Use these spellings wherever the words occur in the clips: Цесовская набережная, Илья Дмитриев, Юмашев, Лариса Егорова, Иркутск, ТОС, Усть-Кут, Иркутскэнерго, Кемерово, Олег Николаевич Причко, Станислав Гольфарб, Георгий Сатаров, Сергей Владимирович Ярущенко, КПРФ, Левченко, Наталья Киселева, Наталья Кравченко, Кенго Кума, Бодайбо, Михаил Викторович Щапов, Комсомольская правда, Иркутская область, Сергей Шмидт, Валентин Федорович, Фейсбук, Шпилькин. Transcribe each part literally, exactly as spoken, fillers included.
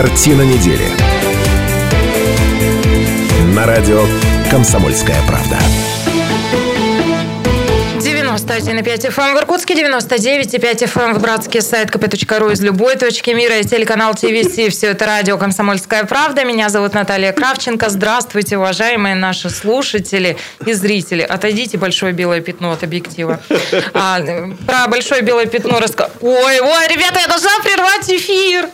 Картина недели. На радио «Комсомольская правда». девяносто один и пять эф эм в Иркутске, девяносто девять и пять эф эм в Братске, сайт ка пэ точка ру из любой точки мира и телеканал ти ви си. Все это радио «Комсомольская правда». Меня зовут Наталья Кравченко. Здравствуйте, уважаемые наши слушатели и зрители. Отойдите, большое белое пятно от объектива. А, про большое белое пятно рассказываю. Ой, ой, ребята, я должна прервать эфир.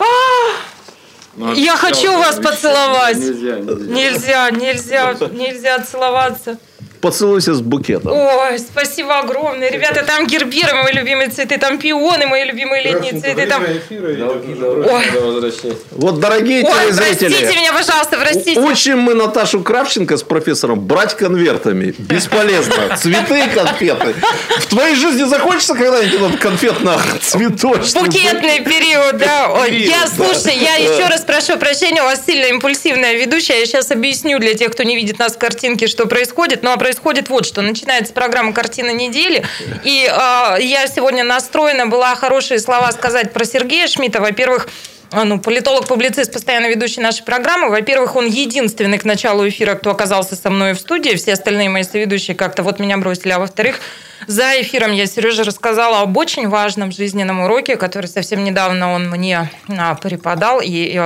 Ну, я хочу вас поцеловать. Нельзя, нельзя, нельзя, нельзя, нельзя целоваться. Поцелуйся с букетом. Ой, спасибо огромное. Ребята, там герберы, мои любимые цветы, там пионы, мои любимые летние цветы. Там... Вот, дорогие Ой, телезрители. Простите меня, пожалуйста, простите. Учим мы Наташу Кравченко с профессором брать конвертами. Бесполезно. Цветы и конфеты. В твоей жизни закончится когда-нибудь конфетно-цветочный? Букетный период, да. Я, слушай, я еще раз прошу прощения, у вас сильно импульсивная ведущая. Я сейчас объясню для тех, кто не видит нас в картинке, что происходит. Но происходит Происходит вот что. Начинается программа «Картина недели». И э, я сегодня настроена была хорошие слова сказать про Сергея Шмидта. Во-первых, ну, политолог-публицист, постоянно ведущий нашей программы. Во-первых, он единственный к началу эфира, кто оказался со мной в студии. Все остальные мои соведущие как-то вот меня бросили. А во-вторых, за эфиром я Сереже рассказала об очень важном жизненном уроке, который совсем недавно он мне а, преподал. И... и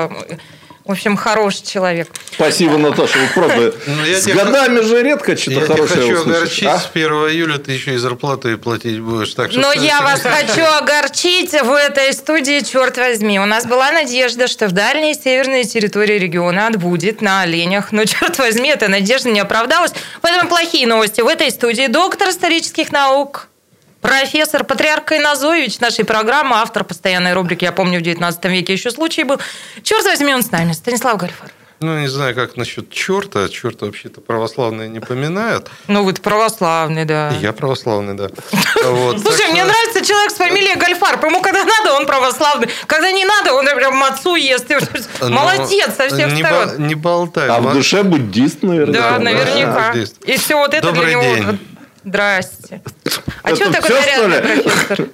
В общем, хороший человек. Спасибо, Наташа, вы правда. С годами же редко что-то хорошее услышишь. Я хочу огорчить, с первого июля ты еще и зарплату платить будешь. Но я вас хочу огорчить в этой студии, черт возьми. У нас была надежда, что в дальней северной территории региона отбудет на оленях. Но, черт возьми, эта надежда не оправдалась. Поэтому плохие новости. В этой студии доктор исторических наук, профессор, патриарх Кайнозоевич нашей программы, автор постоянной рубрики «Я помню, в девятнадцатом веке еще случай был». Черт возьми, он с нами. Станислав Гольфарб. Ну, не знаю, как насчет черта. Черта вообще-то православные не поминают. Ну, вы-то православный, да. И я православный, да. Вот, слушай, так... мне нравится человек с фамилией Гольфарб. Ему когда надо, он православный. Когда не надо, он прям мацу ест. Молодец со всех не сторон. Бо- не болтай. А в душе буддист, наверное. Да, да, наверняка. Буддист. И все вот это Добрый для него... День. Здрасте. А что такой нарядный профессор?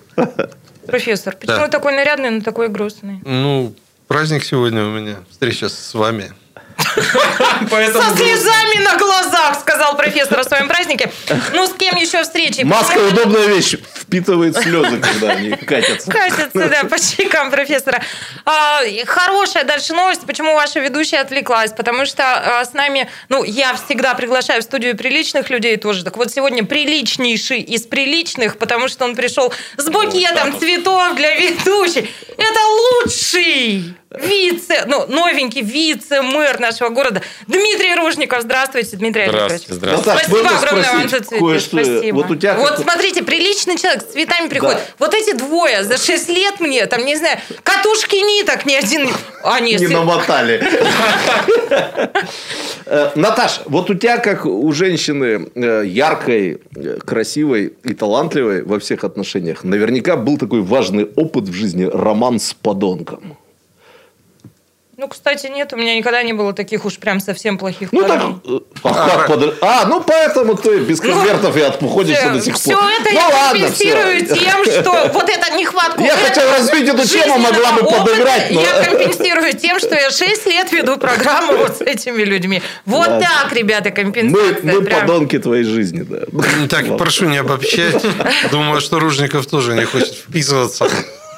Профессор, почему да. такой нарядный, но такой грустный? Ну, праздник сегодня у меня. Встреча с вами. Со слезами на глазах, сказал профессор о своем празднике. Ну, с кем еще встречи? Маска – удобная вещь. Впитывает слезы, когда они катятся. Катятся, да, по щекам профессора. Хорошая дальше новость. Почему ваша ведущая отвлеклась? Потому что с нами... Ну, я всегда приглашаю в студию приличных людей тоже. Так вот, сегодня приличнейший из приличных, потому что он пришел с букетом цветов для ведущей. Это лучший... Вице, ну, новенький вице-мэр нашего города Дмитрий Ружников. Здравствуйте, Дмитрий Ружников. Здравствуйте. Спасибо огромное вам за цветы. Спасибо. Вот, вот смотрите, приличный человек с цветами приходит. Да. Вот эти двое за шесть лет мне, там, не знаю, катушки ниток ни один... А, нет, не намотали. Наташ, вот у тебя, как у женщины яркой, красивой и талантливой во всех отношениях, наверняка был такой важный опыт в жизни – роман с подонком. Ну, кстати, нет, у меня никогда не было таких уж прям совсем плохих ну, парней. Так, а, под... а, ну, поэтому ты без конвертов ну, и отходишься до сих пор. Все это ну, я ладно, компенсирую все. Тем, что вот эту нехватку... Я хотел развить эту тему, могла бы подыграть. Но... Я компенсирую тем, что я шесть лет веду программу вот с этими людьми. Вот ладно. Так, ребята, компенсация. Мы, мы прям... подонки твоей жизни, да. Так, ладно. Прошу не обобщать. Думаю, что Ружников тоже не хочет вписываться.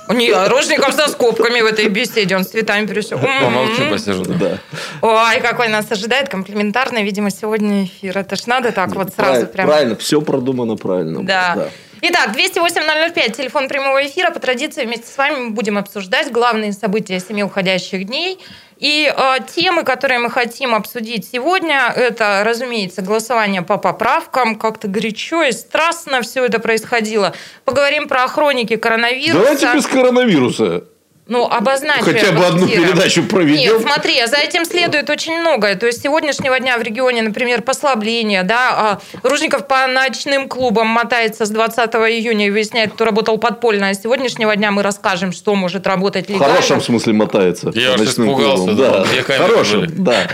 Нет, Ружников за скобками в этой беседе. Он с цветами пришел. Помолчу, посижу. Да. Ой, какой нас ожидает комплиментарный, видимо, сегодня эфир. Это ж надо так вот сразу прям... Правильно, все продумано правильно. Да. Итак, двести восемь ноль ноль пять, телефон прямого эфира. По традиции вместе с вами мы будем обсуждать главные события семи уходящих дней. И э, темы, которые мы хотим обсудить сегодня, это, разумеется, голосование по поправкам. Как-то горячо и страстно все это происходило. Поговорим про хроники коронавируса. Давайте без коронавируса. Ну, обозначим. Хотя бы одну передачу проведем. Нет, смотри, за этим следует очень многое. То есть, с сегодняшнего дня в регионе, например, послабление, да, Ружников по ночным клубам мотается с двадцатого июня и выясняет, кто работал подпольно. А с сегодняшнего дня мы расскажем, что может работать легально. В хорошем смысле мотается. Я аж испугался. Да. Да. В хорошем, да.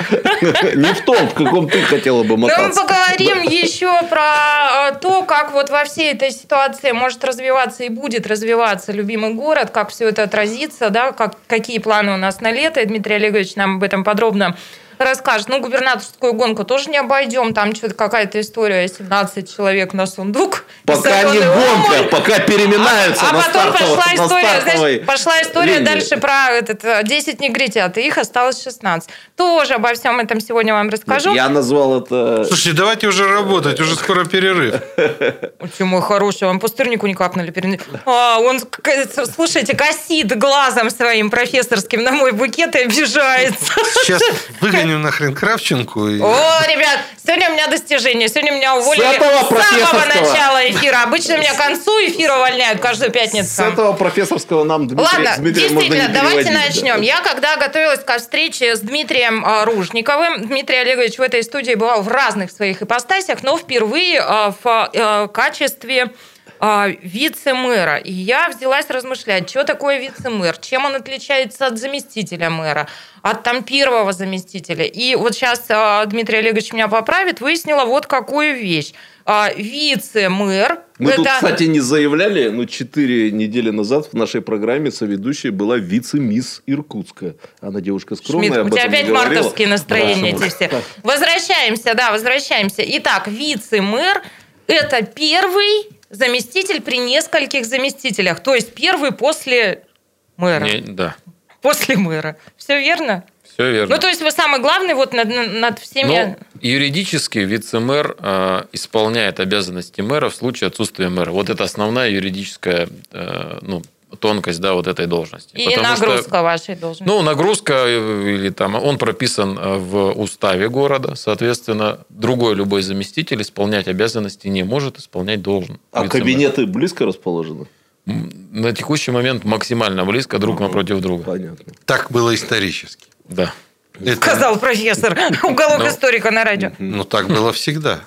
Не в том, в каком ты хотела бы мотаться. Мы поговорим еще про то, как вот во всей этой ситуации может развиваться и будет развиваться любимый город, как все это отразится. месяца, да, как, какие планы у нас на лето, и Дмитрий Олегович нам об этом подробно расскажет. Ну, губернаторскую гонку тоже не обойдем. Там что-то какая-то история, семнадцать человек на сундук. Пока не гонка, умы. Пока переминаются а, на А потом пошла история, значит, пошла история дальше про этот, десять негритят, и их осталось шестнадцать. Тоже обо всем этом сегодня вам расскажу. Нет, я назвал это... Слушайте, давайте уже работать, уже скоро перерыв. Очень мой хороший, вам по стырнику не капнули. А, он, слушайте, косит глазом своим профессорским на мой букет и обижается. Сейчас выгоним нахрен Кравченко. И... О, ребят, сегодня у меня достижение. Сегодня меня уволили с, с самого начала эфира. Обычно меня к концу эфира увольняют каждую пятницу. С этого профессорского нам Дмитрий, Ладно, Дмитрия действительно, давайте начнем. Да. Я когда готовилась ко встрече с Дмитрием Ружниковым, Дмитрий Олегович в этой студии бывал в разных своих ипостасях, но впервые в качестве вице-мэра. И я взялась размышлять, что такое вице-мэр, чем он отличается от заместителя мэра, от там первого заместителя. И вот сейчас Дмитрий Олегович меня поправит, выяснила вот какую вещь. Вице-мэр... Мы это... тут, кстати, не заявляли, но четыре недели назад в нашей программе соведущей была вице-мисс Иркутска. Она девушка скромная, Шмидт, об этом у тебя опять говорила. Мартовские настроения да, эти все. Возвращаемся, да, возвращаемся. Итак, вице-мэр – это первый... заместитель при нескольких заместителях. То есть первый после мэра. Не, да. После мэра. Все верно? Все верно. Ну, то есть вы самый главный вот над, над всеми... Ну, юридически вице-мэр э, исполняет обязанности мэра в случае отсутствия мэра. Вот это основная юридическая э, ну, тонкость да, вот этой должности. И Потому нагрузка что, вашей должности. Ну, нагрузка, или там он прописан в уставе города, соответственно, другой любой заместитель исполнять обязанности не может, исполнять должен. А вице-мэр. Кабинеты близко расположены? На текущий момент максимально близко, друг А-а-а. напротив друга. Понятно. Так было исторически. Да. Это... Сказал профессор, уголок историка на радио. Ну, так было всегда.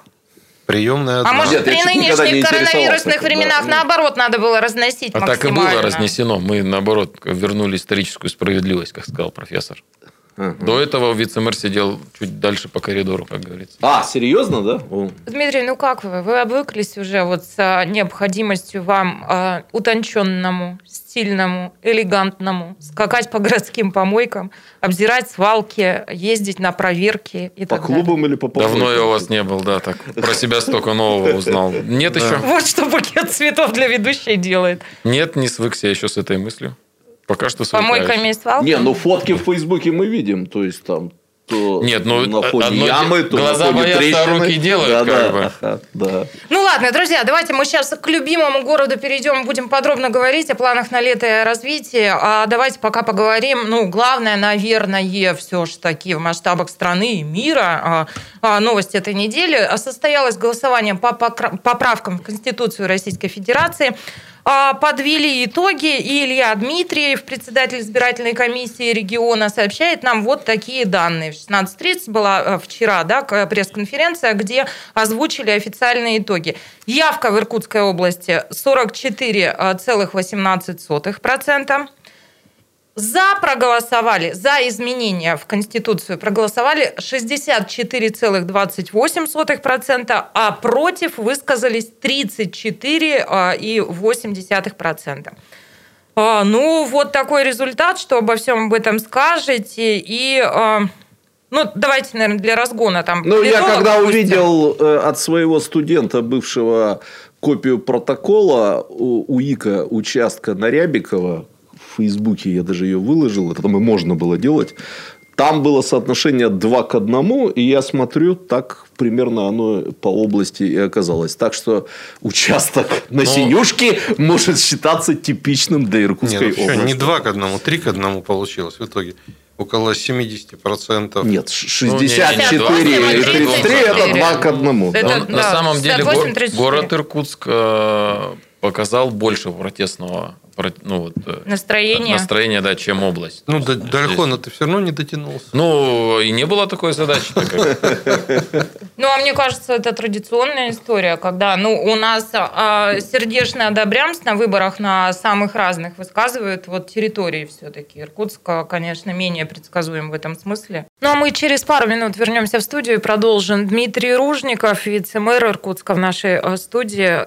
Приемная одна. А может, Нет, при нынешних коронавирусных временах да. наоборот надо было разносить а максимально? А так и было разнесено. Мы, наоборот, вернули историческую справедливость, как сказал профессор. Uh-huh. До этого вице-мэр сидел чуть дальше по коридору, как говорится. А, серьезно, да? Дмитрий, ну как вы? Вы обвыклись уже вот с необходимостью вам э, утонченному, стильному, элегантному скакать по городским помойкам, обзирать свалки, ездить на проверки и по так далее. По клубам или по помойкам? Давно я у вас не был, да, так. Про себя столько нового узнал. Нет еще? Вот что букет цветов для ведущей делает. Нет, не свыкся я еще с этой мыслью. Пока что помойками и свалками. Не, ну фотки в Фейсбуке мы видим, то есть там то Нет, ну, на фоне ямы, то глаза на фоне трещины. Боятся, руки делают, да, как да, бы. Ага, да. Ну ладно, друзья, давайте мы сейчас к любимому городу перейдем, будем подробно говорить о планах на лето и о развитии. А давайте пока поговорим, ну главное, наверное, все же таки в масштабах страны и мира новость этой недели. Состоялось голосование по поправкам в Конституцию Российской Федерации. Подвели итоги, и Илья Дмитриев, председатель избирательной комиссии региона, сообщает нам вот такие данные. В шестнадцать тридцать была вчера да, пресс-конференция, где озвучили официальные итоги. Явка в Иркутской области сорок четыре целых восемнадцать сотых процента. За проголосовали, за изменения в Конституцию проголосовали шестьдесят четыре целых двадцать восемь сотых процента, а против высказались тридцать четыре целых восемь десятых процента. Ну, вот такой результат, что обо всем об этом скажете. И, ну, давайте, наверное, для разгона там... Ну, я когда допустим. увидел от своего студента, бывшего, копию протокола у ИКа участка Нарябикова, в Фейсбуке я даже ее выложил, это там и можно было делать. Там было соотношение два к одному, и я смотрю, так примерно оно по области и оказалось. Так что участок на Но... Синюшке может считаться типичным для Иркутской Нет, области. Не два к одному, три к одному получилось в итоге. Около семьдесят процентов. Нет, шестьдесят четыре и тридцать три это два к одному. Да. На да. самом деле город Иркутск показал больше протестного ну, вот, настроение. настроение, да, чем область. Ну, до Архона ты все равно не дотянулся. Ну, и не было такой задачи. Ну, а мне кажется, это традиционная история, когда ну у нас сердечно одобрямс на выборах на самых разных высказывают вот территории все-таки. Иркутск, конечно, менее предсказуем в этом смысле. Ну, а мы через пару минут вернемся в студию и продолжим. Дмитрий Ружников, вице-мэр Иркутска в нашей студии.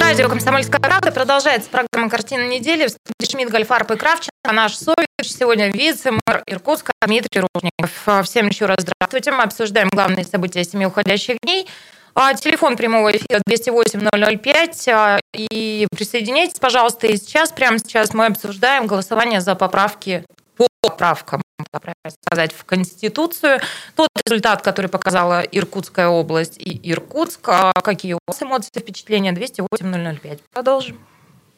Радио «Комсомольская правда» продолжается программа «Картина недели». В студии Шмидт, Гольфарб и Кравченко. Наш совет сегодня вице-мэр Иркутска Дмитрий Ружников. Всем еще раз здравствуйте. Мы обсуждаем главные события семи уходящих дней. Телефон прямого эфира двести восемь ноль ноль пять. И присоединяйтесь, пожалуйста, и сейчас. Прямо сейчас мы обсуждаем голосование за поправки по поправкам, правильно сказать, в Конституцию. Тот результат, который показала Иркутская область и Иркутск. Какие у вас эмоции, впечатления? двести восемь ноль ноль пять. Продолжим.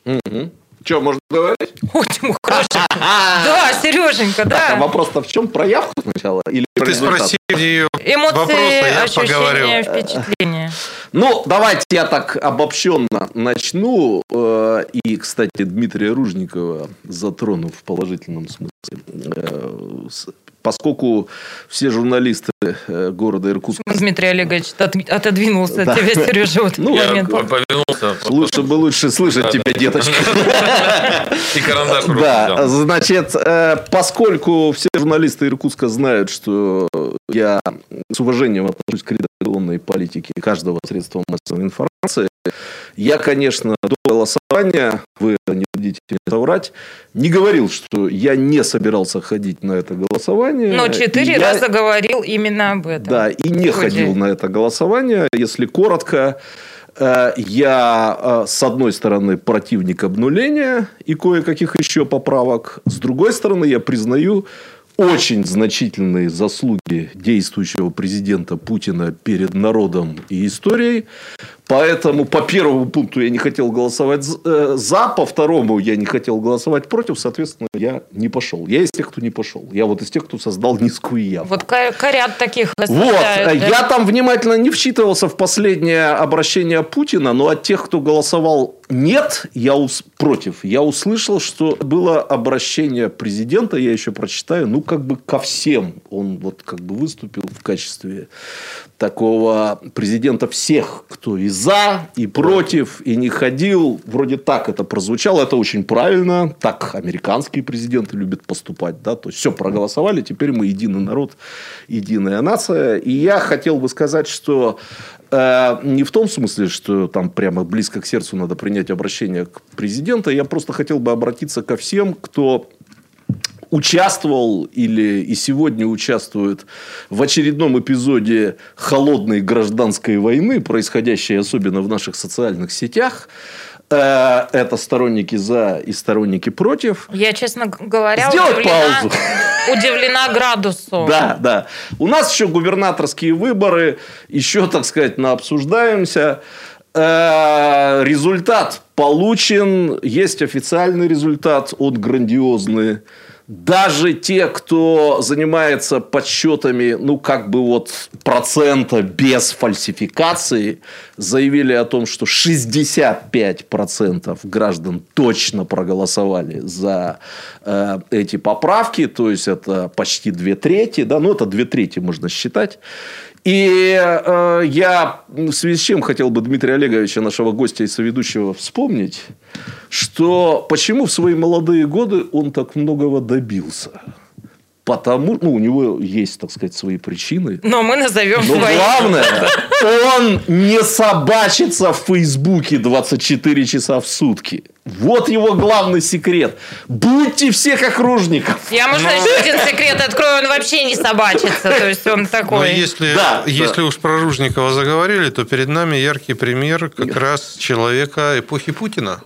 Угу. Что, можно говорить? Очень хорошо. Да, Сереженька, да. Так, а вопрос-то в чем? Про явку сначала? Или про результат? Ты спроси ее эмоции, вопросы, я поговорю. Эмоции, ощущения, впечатления. Ну, давайте я так обобщенно начну. И, кстати, Дмитрия Ружникова затрону в положительном смысле. Поскольку все журналисты города Иркутска... Дмитрий Олегович отодвинулся от да. тебя, Сережа. Вот ну, я повернулся. Лучше бы лучше слышать да, тебя, да. деточка. И карандаш. Да, значит, поскольку все журналисты Иркутска знают, что я с уважением отношусь к редакционной политике каждого средства массовой информации, я, конечно, до голосования, вы не будете мне соврать, не говорил, что я не собирался ходить на это голосование. Но четыре раза я... говорил именно об этом. Да, и не ходил на это голосование. Если коротко, я, с одной стороны, противник обнуления и кое-каких еще поправок. С другой стороны, я признаю очень значительные заслуги действующего президента Путина перед народом и историей. Поэтому по первому пункту я не хотел голосовать за, по второму я не хотел голосовать против, соответственно, я не пошел. Я из тех, кто не пошел. Я вот из тех, кто создал низкую явку. Вот корят таких. Вот. Да? Я там внимательно не вчитывался в последнее обращение Путина, но от тех, кто голосовал нет, я ус... против, я услышал, что было обращение президента, я еще прочитаю, ну, как бы ко всем. Он вот как бы выступил в качестве такого президента всех, кто из за, и против, и не ходил. Вроде так это прозвучало. Это очень правильно. Так американские президенты любят поступать. Да? То есть, все проголосовали. Теперь мы единый народ, единая нация. И я хотел бы сказать, что э, не в том смысле, что там прямо близко к сердцу надо принять обращение к президенту. Я просто хотел бы обратиться ко всем, кто... участвовал или и сегодня участвует в очередном эпизоде холодной гражданской войны, происходящей особенно в наших социальных сетях. Это сторонники за и сторонники против. Я, честно говоря, удивлена, удивлена градусу. Да, да. У нас еще губернаторские выборы, еще, так сказать, наобсуждаемся. Результат получен, есть официальный результат, он грандиозный. Даже те, кто занимается подсчетами, ну, как бы вот процента без фальсификации, заявили о том, что шестьдесят пять процентов граждан точно проголосовали за э, эти поправки. То есть, это почти две трети. Да? Ну, это две трети можно считать. И э, я в связи с чем хотел бы Дмитрия Олеговича, нашего гостя и соведущего, вспомнить, что почему в свои молодые годы он так многого добился. Потому, ну, у него есть, так сказать, свои причины. Но мы назовем свои. Но главное, он не собачится в Фейсбуке двадцать четыре часа в сутки. Вот его главный секрет. Будьте всех окружников. Я, может, еще один секрет открою, он вообще не собачится. То есть, он такой. Но если, да, если да. уж про Ружникова заговорили, то перед нами яркий пример как Нет. раз человека эпохи Путина.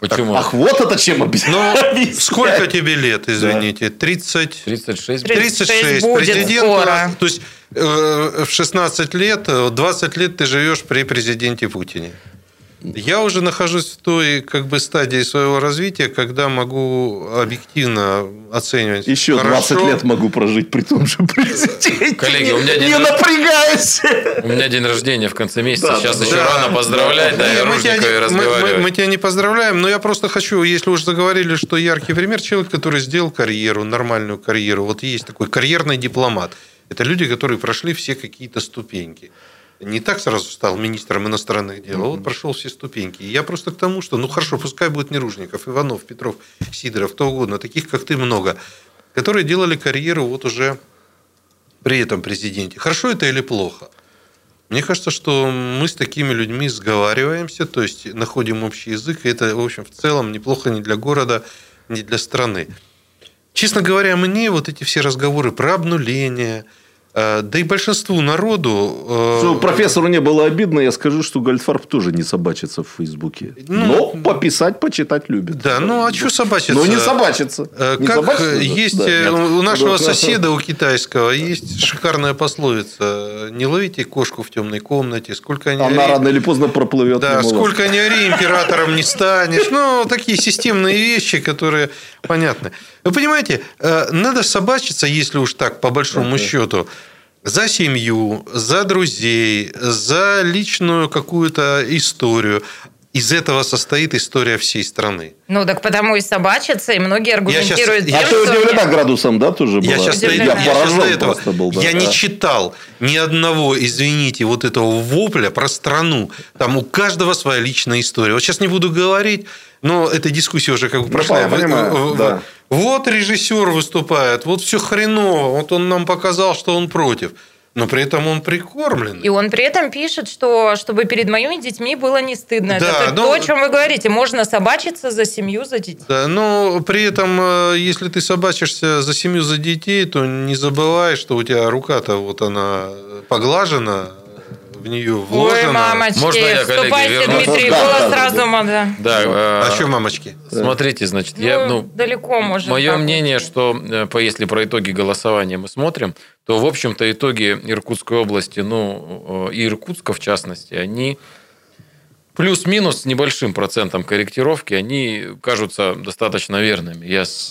Почему? Ах, вот это чем объяснять. Сколько тебе лет, извините? тридцать... тридцать шесть. тридцать шесть. Президента. То есть, в шестнадцать лет, в двадцать лет ты живешь при президенте Путине. Я уже нахожусь в той, как бы, стадии своего развития, когда могу объективно оценивать. Еще хорошо. двадцать лет могу прожить при том же президенте. Коллеги, у меня день... не напрягайся. У меня день рождения в конце месяца. Да, Сейчас да, еще да, рано поздравлять. Да, да, мы, тебя, мы, мы, мы тебя не поздравляем, но я просто хочу, если уже заговорили, что яркий пример человек, который сделал карьеру, нормальную карьеру. Вот есть такой карьерный дипломат. Это люди, которые прошли все какие-то ступеньки. не так сразу стал министром иностранных дел, а вот прошел все ступеньки. И я просто к тому, что, ну хорошо, пускай будет не Ружников, Иванов, Петров, Сидоров, кто угодно, таких, как ты, много, которые делали карьеру вот уже при этом президенте. Хорошо это или плохо? Мне кажется, что мы с такими людьми сговариваемся, то есть находим общий язык, и это, в общем, в целом неплохо ни для города, ни для страны. Честно говоря, мне вот эти все разговоры про обнуление, да и большинству народу... Что профессору не было обидно, я скажу, что Гольфарб тоже не собачится в Фейсбуке. Ну, но пописать, почитать любит. Да, ну а что собачиться? Ну, не собачится. Как не собачится, есть да? У нашего да, соседа, у китайского, есть шикарная пословица. Не ловите кошку в темной комнате. Сколько не Она ори... рано или поздно проплывет. Да, сколько не ори, императором не станешь. Ну, такие системные вещи, которые понятны. Вы понимаете, надо собачиться, если уж так, по большому okay. счету, за семью, за друзей, за личную какую-то историю. Из этого состоит история всей страны. Ну, так потому и собачится, и многие аргументируют. Я сейчас, тем, я, что а ты удивлена мне... градусом, да, тоже была? Я сейчас я я поражен этого. Просто был. Да, я да. не читал ни одного, извините, вот этого вопля про страну. Там у каждого своя личная история. Вот сейчас не буду говорить, но эта дискуссия уже как бы прошла. Я понимаю, да. Вот режиссер выступает, вот все хреново, вот он нам показал, что он против. Но при этом он прикормлен. И он при этом пишет, что чтобы перед моими детьми было не стыдно. Да, это но... то, о чем вы говорите. Можно собачиться за семью, за детей. Да, но при этом, если ты собачишься за семью, за детей, то не забывай, что у тебя рука-то вот она поглажена, в нее вложено. Ой, мамочки, можно я, вступайте, коллеги, Дмитрий, голос разума, да. Да, а что, мамочки? Смотрите, значит, ну, я... Ну, далеко, может. Мое мнение, что если про итоги голосования мы смотрим, то, в общем-то, итоги Иркутской области, ну, и Иркутска, в частности, они плюс-минус с небольшим процентом корректировки, они кажутся достаточно верными. Я с,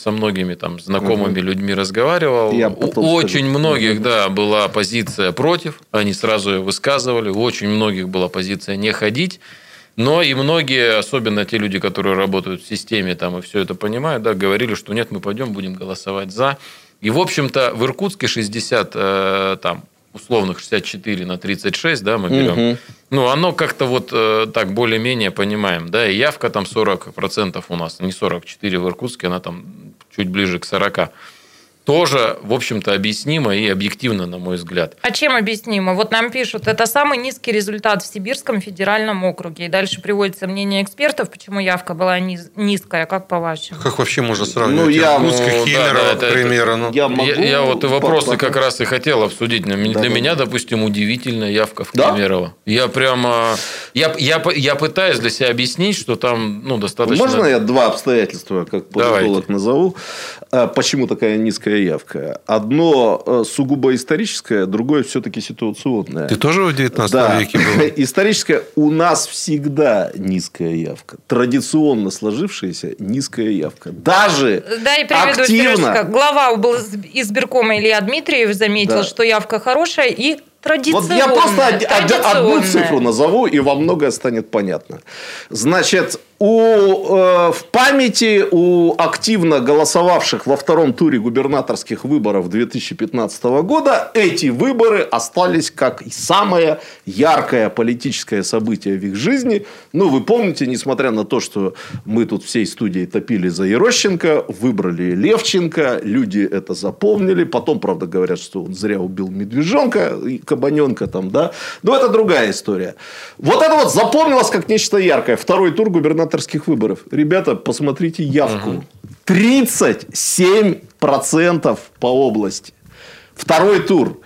со многими там знакомыми угу. людьми разговаривал. У очень скажу. многих, да, была позиция против, они сразу ее высказывали. У очень многих была позиция не ходить. Но и многие, особенно те люди, которые работают в системе там, и все это понимают, да, говорили, что нет, мы пойдем, будем голосовать за. И, в общем-то, в Иркутске шестьдесят там... условных шестьдесят четыре на тридцать шесть, да, мы берем. Угу. Ну, оно как-то вот э, так более-менее понимаем, да, и явка там сорок процентов у нас, не сорок четыре в Иркутске, она там чуть ближе к сорока. Тоже, в общем-то, объяснимо и объективно, на мой взгляд. А чем объяснимо? Вот нам пишут, это самый низкий результат в Сибирском федеральном округе. И дальше приводится мнение экспертов, почему явка была низ, низкая, как по-вашему? Как вообще можно сравнивать? Ну, я, ну, Хиллера, да, да, к примеру. Ну. Я, я, я вот и вопросы как раз и хотел обсудить. Для да, меня, да. допустим, удивительная явка в Кемерово. Да? Я прямо... Я, я, я пытаюсь для себя объяснить, что там ну, достаточно... Можно я два обстоятельства, как политолог, назову? Почему такая низкая явка. Одно сугубо историческое, другое все-таки ситуационное. Ты тоже в девятнадцатом да. веке был? Историческое. У нас всегда низкая явка. Традиционно сложившаяся низкая явка. Даже да, и приведу, активно... Глава избиркома Илья Дмитриев заметил, да. что явка хорошая и традиционная. Вот я просто традиционная. одну цифру назову, и вам многое станет понятно. Значит... У, э, в памяти у активно голосовавших во втором туре губернаторских выборов две тысячи пятнадцатого года эти выборы остались как самое яркое политическое событие в их жизни. Ну, вы помните, несмотря на то, что мы тут всей студии топили за Ярощенко, выбрали Левченко, люди это запомнили. Потом, правда, говорят, что он зря убил медвежонка и кабаненка там, да. Но это другая история. Вот это вот запомнилось как нечто яркое. Второй тур губернаторских выборов. Ребята, посмотрите явку. тридцать семь процентов по области. Второй тур.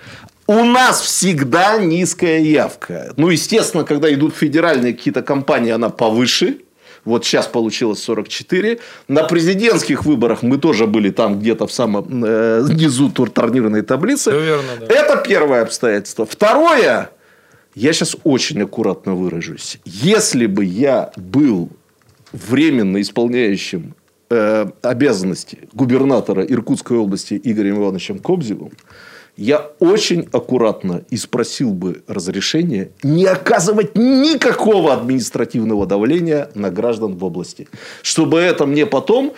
У нас всегда низкая явка. Ну, естественно, когда идут федеральные какие-то кампании, она повыше. Вот сейчас получилось сорок четыре. На президентских выборах мы тоже были там где-то в самом э, низу турнирной таблицы. Наверное, да. Это первое обстоятельство. Второе. Я сейчас очень аккуратно выражусь. Если бы я был временно исполняющим э, обязанности губернатора Иркутской области Игорем Ивановичем Кобзевым, я очень аккуратно и спросил бы разрешения не оказывать никакого административного давления на граждан в области. Чтобы это мне потом,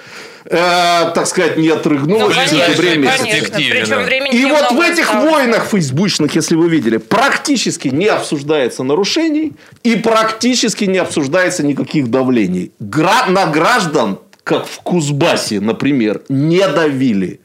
э, так сказать, не отрыгнулось в сентябре месяце. И вот в этих стало. войнах фейсбучных, если вы видели, практически не обсуждается нарушений и практически не обсуждается никаких давлений. Гра- на граждан, как в Кузбассе, например, не давили.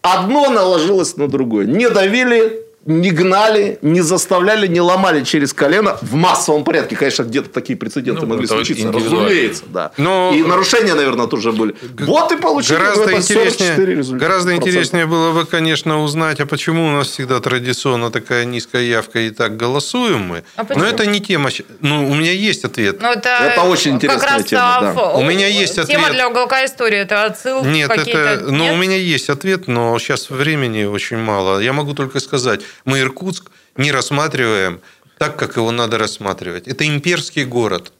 Одно наложилось на другое. Не давили, не гнали, не заставляли, не ломали через колено в массовом порядке. Конечно, где-то такие прецеденты ну, могли случиться. Разумеется, да. Но... И нарушения, наверное, тоже были. Вот и получили гораздо в этом сорок четыре результата. Гораздо интереснее было бы, конечно, узнать, а почему у нас всегда традиционно такая низкая явка и так голосуем мы. А Но это не тема. Ну, у меня есть ответ. Это, это очень интересная тема. Да. В... У меня есть тема ответ. Тема для уголка истории. Это отсылки Нет, какие-то? Это... Нет, ну, у меня есть ответ, но сейчас времени очень мало. Я могу только сказать... Мы Иркутск не рассматриваем так, как его надо рассматривать. Это имперский город.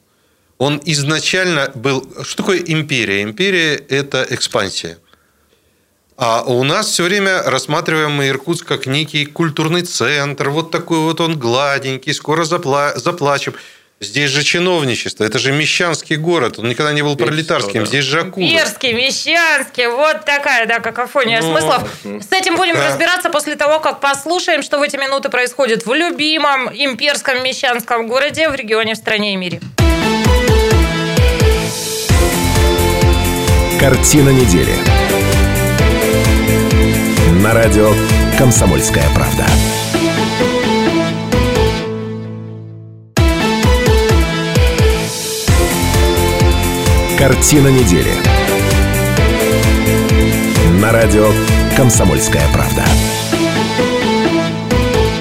Он изначально был... Что такое империя? Империя – это экспансия. А у нас все время рассматриваем мы Иркутск как некий культурный центр. Вот такой вот он гладенький, скоро запла... заплачем. Здесь же чиновничество. Это же мещанский город. Он никогда не был пролетарским. Да. Здесь же акула. Имперский, мещанский. Вот такая, да, какофония Но... смыслов. С этим будем да. разбираться после того, как послушаем, что в эти минуты происходит в любимом имперском мещанском городе, в регионе, в стране и мире. Картина недели. На радио «Комсомольская правда». Картина недели. На радио «Комсомольская правда».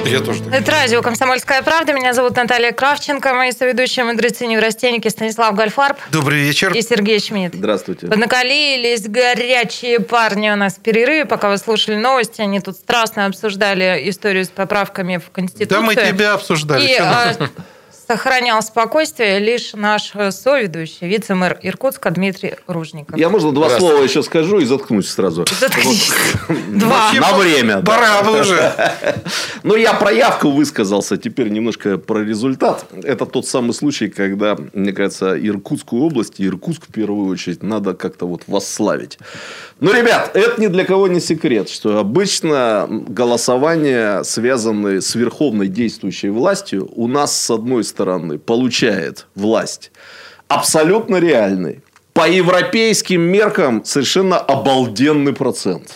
Я тоже так. Это радио «Комсомольская правда». Меня зовут Наталья Кравченко. Мои соведущие мудрецы неврастенники Станислав Гольфарб. Добрый вечер. И Сергей Шмидт. Здравствуйте. Поднакалились горячие парни у нас в перерыве. Пока вы слушали новости, они тут страстно обсуждали историю с поправками в Конституцию. Да, мы тебя обсуждали. И, сохранял спокойствие лишь наш соведущий, вице-мэр Иркутска Дмитрий Ружников. Я, можно, два слова еще скажу и заткнусь сразу. Заткнись. Два. На время. Пора бы уже. Но я про явку высказался, теперь немножко про результат. Это тот самый случай, когда, мне кажется, Иркутскую область и Иркутск в первую очередь надо как-то вот восславить. Ну, ребят, это ни для кого не секрет, что обычно голосования, связанные с верховной действующей властью, у нас с одной стороны получает власть абсолютно реальный, по европейским меркам совершенно обалденный процент.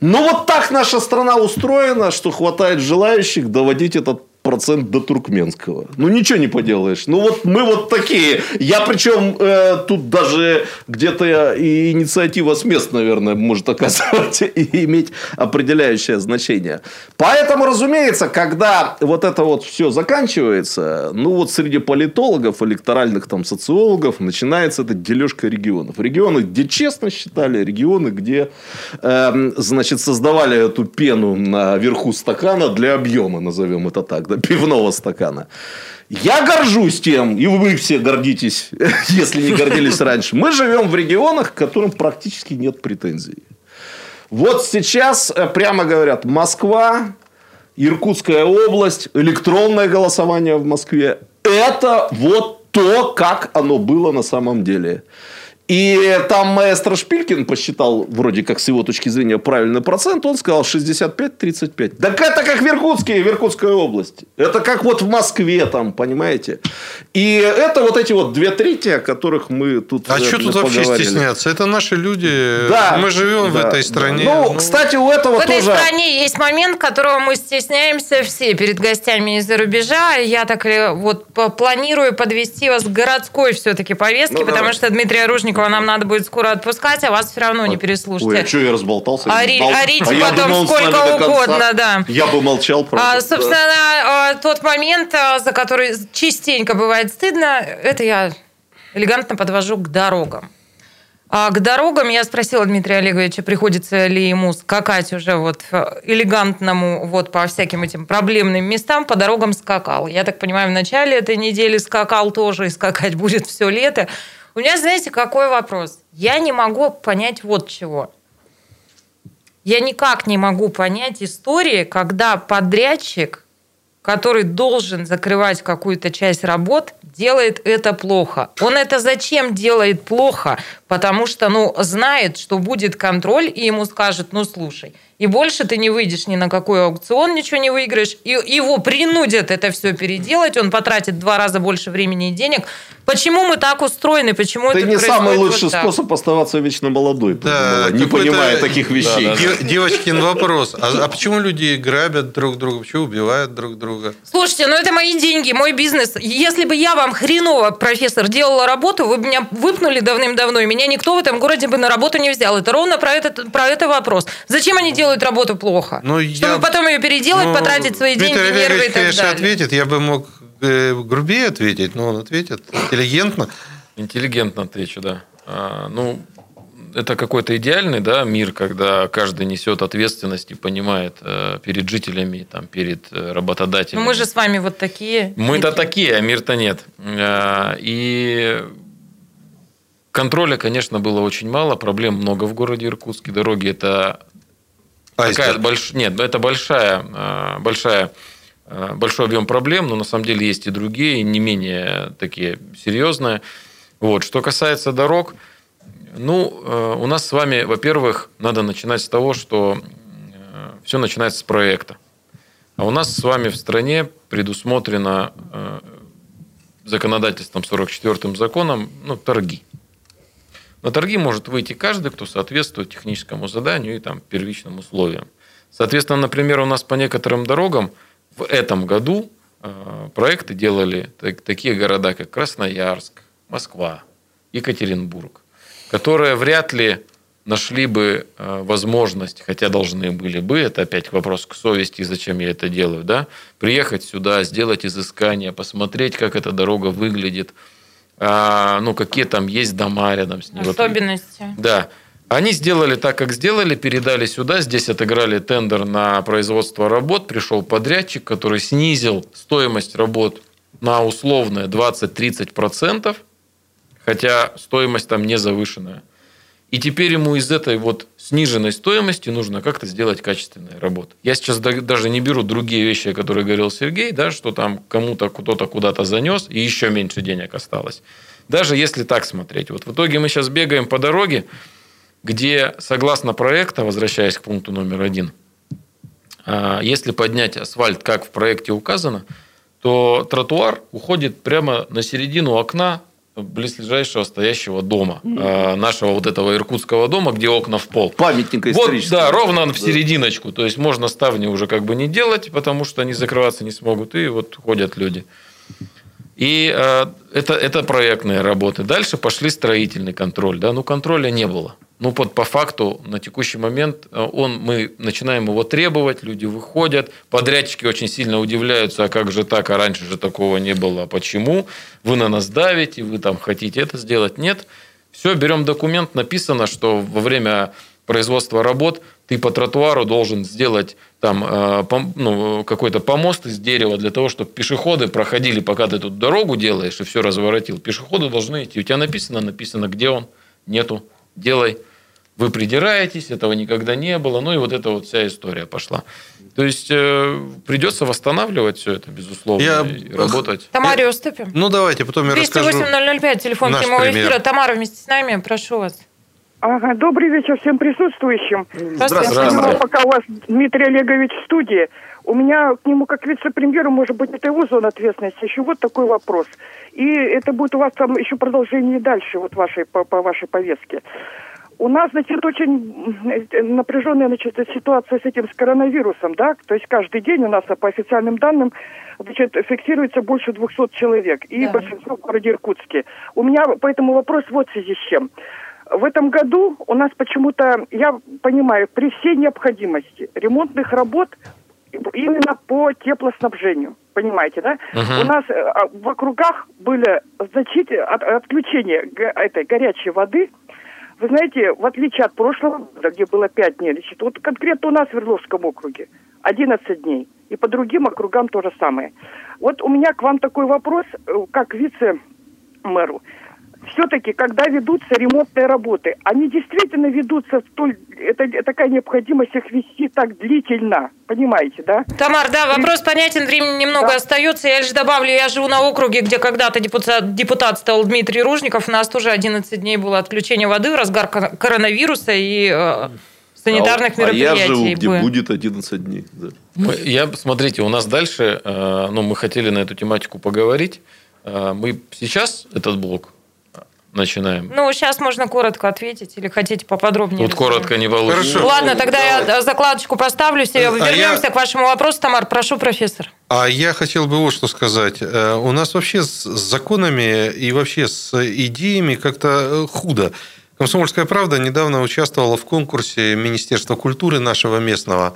Но вот так наша страна устроена, что хватает желающих доводить этот процент до туркменского. Ну, ничего не поделаешь. Ну, вот мы вот такие. Я, причем, э, тут даже где-то и инициатива с мест, наверное, может оказывать и иметь определяющее значение. Поэтому, разумеется, когда вот это вот все заканчивается, ну, вот среди политологов, электоральных там социологов начинается эта дележка регионов. Регионы, где честно считали, регионы, где, э, значит, создавали эту пену наверху стакана для объема, назовем это так. Пивного стакана. Я горжусь тем, и вы все гордитесь, если не гордились раньше. Мы живем в регионах, к которым практически нет претензий. Вот сейчас прямо говорят: Москва, Иркутская область, электронное голосование в Москве. Это вот то, как оно было на самом деле. И там маэстро Шпилькин посчитал, вроде как с его точки зрения, правильный процент. Он сказал шестьдесят пять тридцать пять. Так это как в Иркутске, в Иркутской области. Это как вот в Москве, там, понимаете. И это вот эти вот две трети, о которых мы тут А что тут поговорили. Вообще стесняться? Это наши люди. Да, мы живем да, в этой стране. Да. Ну, ну, кстати, у этого в тоже... В этой стране есть момент, которого мы стесняемся все перед гостями из-за рубежа. Я так вот планирую подвести вас к городской все-таки повестке, ну, потому давай. что Дмитрия Ружникова нам надо будет скоро отпускать, а вас все равно не переслушайте. Ой, а что я разболтался? Ори, орите а потом думал, сколько угодно, да. Я бы молчал. Правда, а, собственно, да. Тот момент, за который частенько бывает стыдно, это я элегантно подвожу к дорогам. А к дорогам я спросила Дмитрия Олеговича, приходится ли ему скакать уже вот элегантному вот по всяким этим проблемным местам. По дорогам скакал. Я так понимаю, в начале этой недели скакал тоже, и скакать будет все лето. У меня, знаете, какой вопрос? Я не могу понять вот чего. Я никак не могу понять истории, когда подрядчик, который должен закрывать какую-то часть работ, делает это плохо. Он это зачем делает плохо? Потому что, ну, знает, что будет контроль, и ему скажут, ну, слушай, и больше ты не выйдешь ни на какой аукцион, ничего не выиграешь, и его принудят это все переделать, он потратит в два раза больше времени и денег. Почему мы так устроены? Почему это это не самый лучший вот способ оставаться вечно молодой, да, не понимая таких вещей. Да, да, да. Девочкин вопрос, а, а почему люди грабят друг друга, почему убивают друг друга? Слушайте, ну это мои деньги, мой бизнес. Если бы я вам хреново, профессор, делала работу, вы бы меня выпнули давным-давно, и меня никто в этом городе бы на работу не взял. Это ровно про этот, про это вопрос. Зачем они делают работу плохо, но чтобы я... потом ее переделать, но... потратить свои деньги, Дмитрий нервы и так конечно, далее. Ответит, я бы мог грубее ответить, но он ответит интеллигентно. Интеллигентно отвечу, да. А, ну, это какой-то идеальный, да, мир, когда каждый несет ответственность и понимает перед жителями, там, перед работодателями. Но мы же с вами вот такие. Мы-то такие, а мир-то нет. А, и... контроля, конечно, было очень мало, проблем много в городе Иркутске. Дороги это... Такая больш... Нет, это большая, большая, большой объем проблем, но на самом деле есть и другие, не менее такие серьезные. Вот. Что касается дорог, ну, у нас с вами, во-первых, надо начинать с того, что все начинается с проекта. А у нас с вами в стране предусмотрено законодательством, сорок четвёртым законом, ну, торги. На торги может выйти каждый, кто соответствует техническому заданию и там, первичным условиям. Соответственно, например, у нас по некоторым дорогам в этом году проекты делали такие города, как Красноярск, Москва, Екатеринбург, которые вряд ли нашли бы возможность, хотя должны были бы, это опять вопрос к совести, зачем я это делаю, да, приехать сюда, сделать изыскание, посмотреть, как эта дорога выглядит, А, ну, какие там есть дома рядом с ним. Особенности. Да. Они сделали так, как сделали, передали сюда, здесь отыграли тендер на производство работ, пришел подрядчик, который снизил стоимость работ на условные двадцать-тридцать процентов, хотя стоимость там не завышенная. И теперь ему из этой вот сниженной стоимости нужно как-то сделать качественные работы. Я сейчас даже не беру другие вещи, о которых говорил Сергей, да, что там кому-то кто-то куда-то занес, и еще меньше денег осталось. Даже если так смотреть. Вот в итоге мы сейчас бегаем по дороге, где, согласно проекту, возвращаясь к пункту номер один, если поднять асфальт, как в проекте указано, то тротуар уходит прямо на середину окна близлежащего стоящего дома, нашего вот этого иркутского дома, где окна в пол. Памятника исторического. Вот, да, ровно в серединочку. То есть, можно ставни уже как бы не делать, потому что они закрываться не смогут, и вот ходят люди. И э, это, это проектные работы. Дальше пошли строительный контроль. Да? Ну, контроля не было. Ну, под, по факту, на текущий момент он, мы начинаем его требовать, люди выходят, подрядчики очень сильно удивляются, а как же так, а раньше же такого не было, почему? Вы на нас давите, вы там хотите это сделать? Нет. Все, берем документ, написано, что во время производства работ ты по тротуару должен сделать там, ну, какой-то помост из дерева для того, чтобы пешеходы проходили, пока ты тут дорогу делаешь и все разворотил. Пешеходы должны идти. У тебя написано, написано, где он? Нету. Делай. Вы придираетесь, этого никогда не было. Ну, и вот эта вот вся история пошла. То есть, э, придется восстанавливать все это, безусловно, я... и работать. Тамаре я... уступим? Ну, давайте, потом я расскажу. двести восемь ноль ноль пять, телефон прямого эфира. Тамара, вместе с нами, прошу вас. Ага, добрый вечер всем присутствующим. Здравствуйте. Здравствуйте. Пока у вас Дмитрий Олегович в студии. У меня к нему, как вице-премьеру, может быть, это его зона ответственности. Еще вот такой вопрос. И это будет у вас там еще продолжение дальше вот вашей, по, по вашей повестке. У нас, значит, очень напряженная, значит, ситуация с этим, с коронавирусом, да, то есть каждый день у нас, по официальным данным, значит, фиксируется больше двухсот человек, и да, большинство в городе Иркутске. У меня поэтому вопрос вот в связи с чем. В этом году у нас почему-то, я понимаю, при всей необходимости ремонтных работ именно по теплоснабжению. Понимаете, да? Uh-huh. У нас в округах были значительные отключения этой горячей воды. Вы знаете, в отличие от прошлого года, где было пять дней, значит, вот конкретно у нас в Свердловском округе одиннадцать дней. И по другим округам то же самое. Вот у меня к вам такой вопрос, как вице-мэру. все-таки, когда ведутся ремонтные работы, они действительно ведутся столь... Это такая необходимость их вести так длительно. Понимаете, да? Тамар, да, вопрос понятен, времени немного да. остается. Я лишь добавлю, я живу на округе, где когда-то депутат, депутат стал Дмитрий Ружников. У нас тоже одиннадцать дней было отключение воды в разгар коронавируса и... санитарных а мероприятий. А я живу, где бы. Будет одиннадцать дней. Да. Я, смотрите, у нас дальше, ну, мы хотели на эту тематику поговорить. Мы сейчас этот блок начинаем. Ну, сейчас можно коротко ответить или хотите поподробнее. Вот коротко не получится. Хорошо. Ладно, тогда давай. Я закладочку поставлю себе. А Вернемся я... к вашему вопросу, Тамар. Прошу, профессор. А я хотел бы вот что сказать. У нас вообще с законами и вообще с идеями как-то худо. «Комсомольская правда» недавно участвовала в конкурсе Министерства культуры нашего местного.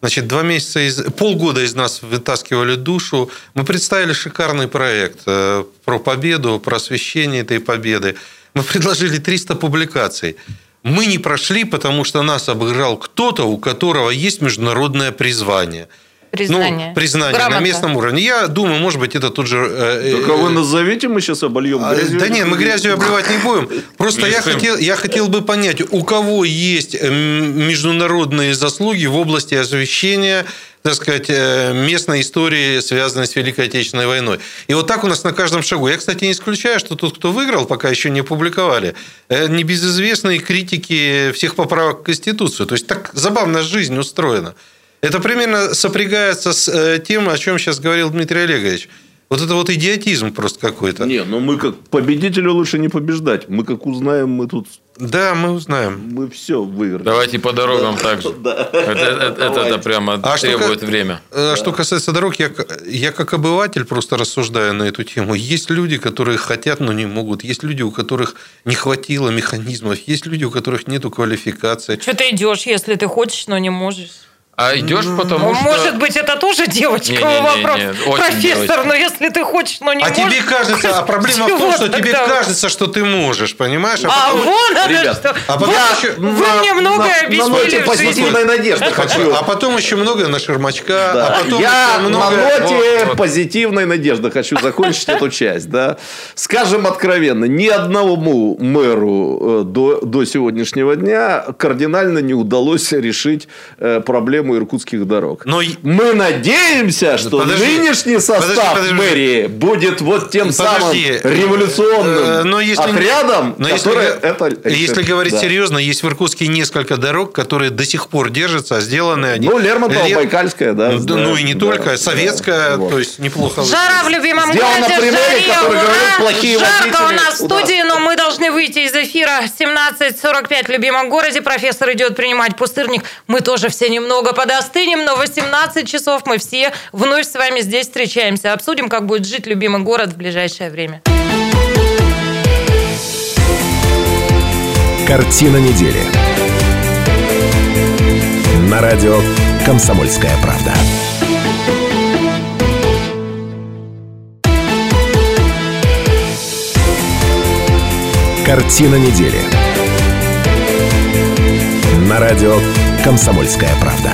Значит, два месяца из... полгода из нас вытаскивали душу. Мы представили шикарный проект про победу, про освещение этой победы. Мы предложили триста публикаций. Мы не прошли, потому что нас обыграл кто-то, у которого есть международное призвание. Признание. Ну, признание Грамота. На местном уровне. Я думаю, может быть, это тут же... Э, э, кого назовите, мы сейчас обольем грязью. Да нет, мы грязью обливать не будем. Просто я хотел, я хотел бы понять, у кого есть международные заслуги в области освещения, так сказать, местной истории, связанной с Великой Отечественной войной. И вот так у нас на каждом шагу. Я, кстати, не исключаю, что тот, кто выиграл, пока еще не опубликовали, небезызвестные критики всех поправок к Конституции. То есть, так забавно жизнь устроена. Это примерно сопрягается с тем, о чем сейчас говорил Дмитрий Олегович. Вот это вот идиотизм просто какой-то. Не, но мы как победителю лучше не побеждать. Мы как узнаем, мы тут... Да, мы узнаем. Мы все выиграем. Давайте по дорогам так же. Это прямо требует время. Что касается дорог, я как обыватель просто рассуждаю на эту тему. Есть люди, которые хотят, но не могут. Есть люди, у которых не хватило механизмов. Есть люди, у которых нету квалификации. Что ты идешь, если ты хочешь, но не можешь? А идешь, потому ну, что... Может быть, это тоже девочковый вопрос, не, не, не, профессор, но если ты хочешь, но не а можешь... А тебе кажется, а проблема в том, что тебе кажется, что ты можешь, понимаешь? А, а потом... вон оно Ребят, что! А потом да, еще... Вы на, мне многое на, объяснили на ноте позитивной надежды хочу. А потом еще многое на Шермачка. Да. А потом Я многое... на ноте вот, позитивной надежды хочу закончить эту часть. Да? Скажем откровенно, ни одному мэру до, до сегодняшнего дня кардинально не удалось решить проблему иркутских дорог. Но... Мы надеемся, что подожди, нынешний состав подожди, подожди. мэрии будет вот тем подожди. самым революционным но если... отрядом, но если... это... Если говорить да. серьезно, есть в Иркутске несколько дорог, которые до сих пор держатся, сделаны они... Ну, Лермонтова, Лер... Байкальская, да. Ну, да, ну и не да, только, да, советская, да, то есть неплохо. Жара в любимом городе, жаре, жарко у нас в студии, но мы должны выйти из эфира. семнадцать сорок пять в любимом городе, профессор идет принимать пустырник, мы тоже все немного подостынем, но в восемнадцать часов мы все вновь с вами здесь встречаемся. Обсудим, как будет жить любимый город в ближайшее время. Картина недели. На радио «Комсомольская правда». Картина недели. На радио «Комсомольская правда».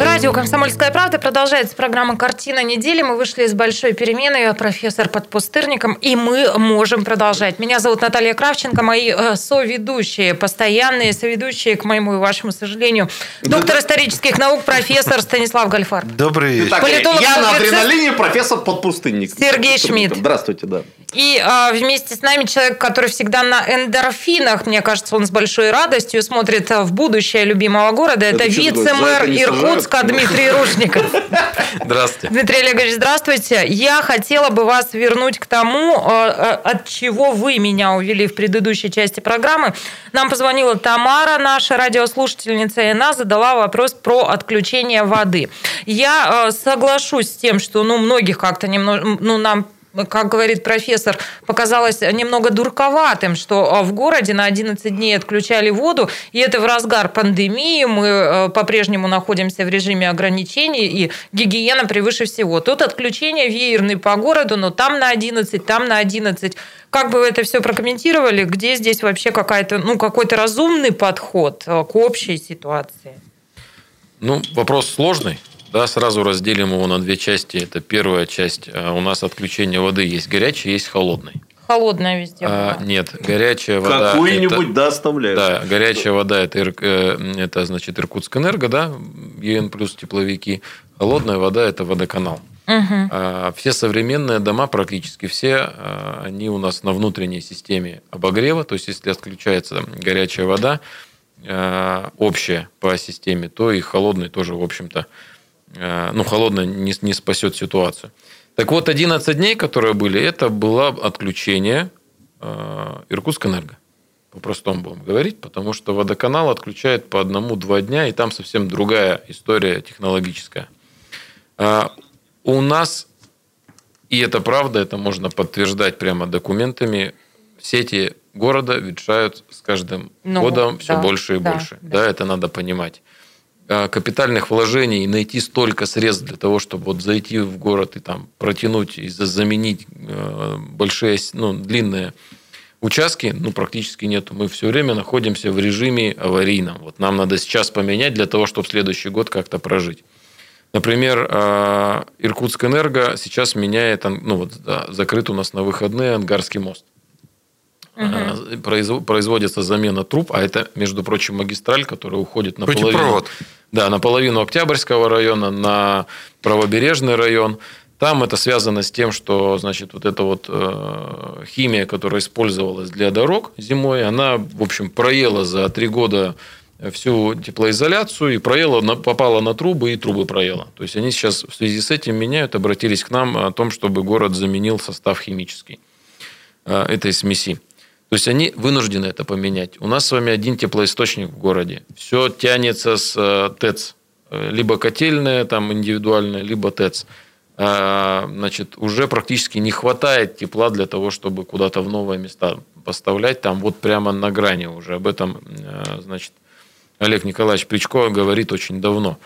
Радио «Комсомольская правда». Продолжается программа «Картина недели». Мы вышли из большой перемены. Я профессор под пустырником. И мы можем продолжать. Меня зовут Наталья Кравченко. Мои соведущие, постоянные соведущие, к моему и вашему сожалению. Доктор исторических наук, профессор Станислав Гольфарб. Добрый вечер. Политолог, я на адреналине, профессор под пустырник. Сергей Шмидт. Здравствуйте, да. И а, вместе с нами человек, который всегда на эндорфинах. Мне кажется, он с большой радостью смотрит в будущее любимого города. Это, это вице-мэр Иркутска Дмитрий Ружников. Здравствуйте. Дмитрий Олегович, здравствуйте. Я хотела бы вас вернуть к тому, от чего вы меня увели в предыдущей части программы. Нам позвонила Тамара, наша радиослушательница, и она задала вопрос про отключение воды. Я соглашусь с тем, что ну, многих как-то немного... Ну, нам, как говорит профессор, показалось немного дурковатым, что в городе на одиннадцать дней отключали воду, и это в разгар пандемии, мы по-прежнему находимся в режиме ограничений, и гигиена превыше всего. Тут отключения веерные по городу, но там на одиннадцать, там на одиннадцать. Как бы вы это все прокомментировали? Где здесь вообще какая-то, ну, какой-то разумный подход к общей ситуации? Ну, вопрос сложный. Да, сразу разделим его на две части. Это первая часть. У нас отключение воды есть горячей, есть холодной. Холодная везде вода. А, нет, горячая вода... Какую-нибудь, это, да, оставляешь. Да, горячая вода, это, это значит, Иркутскэнерго, да, ЕН+, тепловики. Холодная вода, это водоканал. Угу. А, все современные дома, практически все, они у нас на внутренней системе обогрева. То есть, если отключается горячая вода, общая по системе, то и холодная тоже, в общем-то, ну, холодная не, не спасет ситуацию. Так вот, одиннадцать дней, которые были, это было отключение э, Иркутскэнерго. По-простому будем говорить, потому что водоканал отключает по одному-два дня, и там совсем другая история технологическая. Э, у нас, и это правда, это можно подтверждать прямо документами, сети города ветшают с каждым ну, годом да, все больше и да, больше. Да, да, это надо понимать. Капитальных вложений и найти столько средств для того, чтобы вот зайти в город и там протянуть и заменить большие, ну, длинные участки, ну, практически нет. Мы все время находимся в режиме аварийном. Вот нам надо сейчас поменять для того, чтобы следующий год как-то прожить. Например, Иркутскэнерго сейчас меняет, ну, вот, да, закрыт у нас на выходные Ангарский мост. Угу. Производится замена труб, а это, между прочим, магистраль, которая уходит на половину, да, на половину Октябрьского района, на правобережный район. Там это связано с тем, что, значит, вот эта вот химия, которая использовалась для дорог зимой, она, в общем, проела за три года всю теплоизоляцию и проела, попала на трубы, и трубы проела. То есть они сейчас в связи с этим меняют, обратились к нам о том, чтобы город заменил состав химический этой смеси. То есть они вынуждены это поменять. У нас с вами один теплоисточник в городе. Все тянется с ТЭЦ. Либо котельная, там индивидуальная, либо ТЭЦ. Значит, уже практически не хватает тепла для того, чтобы куда-то в новые места поставлять. Там вот прямо на грани уже. Об этом, значит, Олег Николаевич Причко говорит очень давно.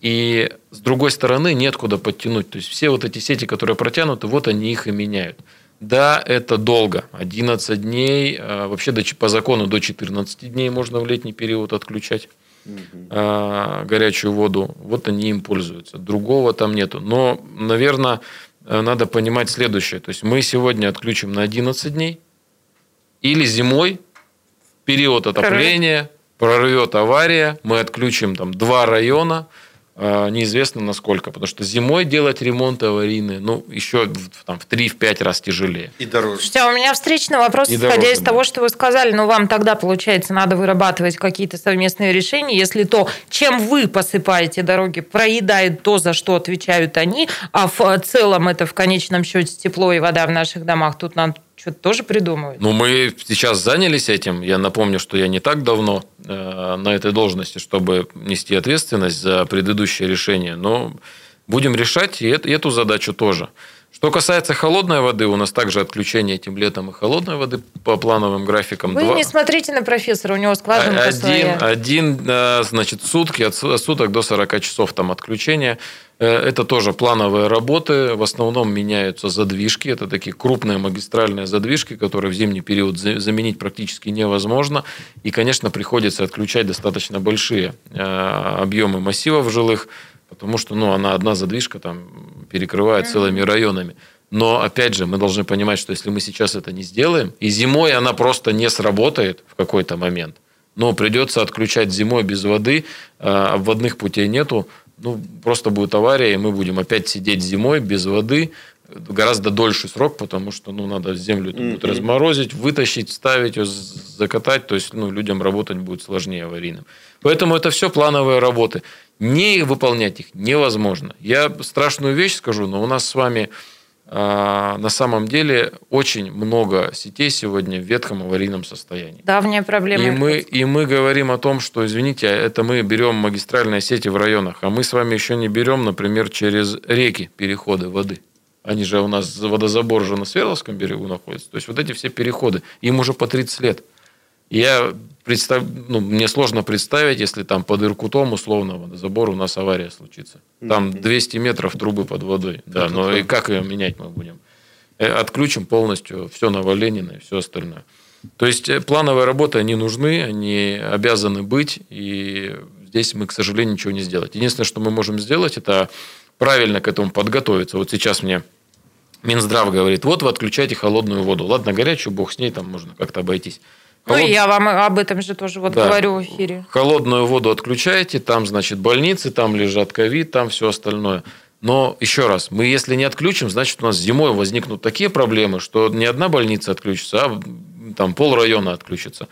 И с другой стороны, неоткуда подтянуть. То есть все вот эти сети, которые протянуты, вот они их и меняют. Да, это долго. одиннадцать дней. Вообще по закону до четырнадцати дней можно в летний период отключать mm-hmm. горячую воду. Вот они им пользуются. Другого там нету. Но, наверное, надо понимать следующее. То есть мы сегодня отключим на одиннадцать дней. Или зимой в период отопления прорвет авария. Мы отключим там два района. Неизвестно насколько, потому что зимой делать ремонт аварийный, ну, еще там, в три-пять раз тяжелее. И дороже. Слушайте, а у меня встречный вопрос, и исходя дороже, из да. того, что вы сказали, ну, вам тогда, получается, надо вырабатывать какие-то совместные решения, если то, чем вы посыпаете дороги, проедает то, за что отвечают они, а в целом это в конечном счете тепло и вода в наших домах, тут надо что-то тоже придумывать. Ну, мы сейчас занялись этим. Я напомню, что я не так давно э, на этой должности, чтобы нести ответственность за предыдущее решение. Но будем решать и эту, и эту задачу тоже. Что касается холодной воды, у нас также отключение этим летом и холодной воды по плановым графикам. Вы два... не смотрите на профессора, у него скважинка один, своя. Один, значит, сутки, от суток до сорока часов там отключение. Это тоже плановые работы. В основном меняются задвижки. Это такие крупные магистральные задвижки, которые в зимний период заменить практически невозможно. И, конечно, приходится отключать достаточно большие объемы массивов жилых, потому что, ну, она одна задвижка там перекрывает mm-hmm. целыми районами. Но, опять же, мы должны понимать, что если мы сейчас это не сделаем, и зимой она просто не сработает в какой-то момент, но придется отключать зимой без воды, обводных путей нету, ну, просто будет авария, и мы будем опять сидеть зимой без воды гораздо дольше срок, потому что, ну, надо землю mm-hmm. будет разморозить, вытащить, вставить ее, закатать, то есть, ну, людям работать будет сложнее аварийным. Поэтому это все плановые работы. Не выполнять их невозможно. Я страшную вещь скажу, но у нас с вами э, на самом деле очень много сетей сегодня в ветхом аварийном состоянии. Давняя проблема. И мы, и мы говорим о том, что, извините, это мы берем магистральные сети в районах, а мы с вами еще не берем, например, через реки переходы воды. Они же у нас, водозабор же на Свердловском берегу находится. То есть вот эти все переходы, им уже по тридцать лет. Я представ... ну, мне сложно представить, если там под Иркутом условно водозабор у нас авария случится. Там двести метров трубы под водой. Да, но и как ее менять мы будем? Отключим полностью все на Валенина и все остальное. То есть плановые работы, они нужны, они обязаны быть. И здесь мы, к сожалению, ничего не сделать. Единственное, что мы можем сделать, это правильно к этому подготовиться. Вот сейчас мне Минздрав говорит, вот вы отключаете холодную воду. Ладно, горячую, бог с ней, там можно как-то обойтись. Холод... Ну, я вам об этом же тоже вот да. говорю в эфире. Холодную воду отключаете, там, значит, больницы, там лежат ковид, там все остальное. Но еще раз, мы если не отключим, значит, у нас зимой возникнут такие проблемы, что не одна больница отключится, а там полрайона отключится.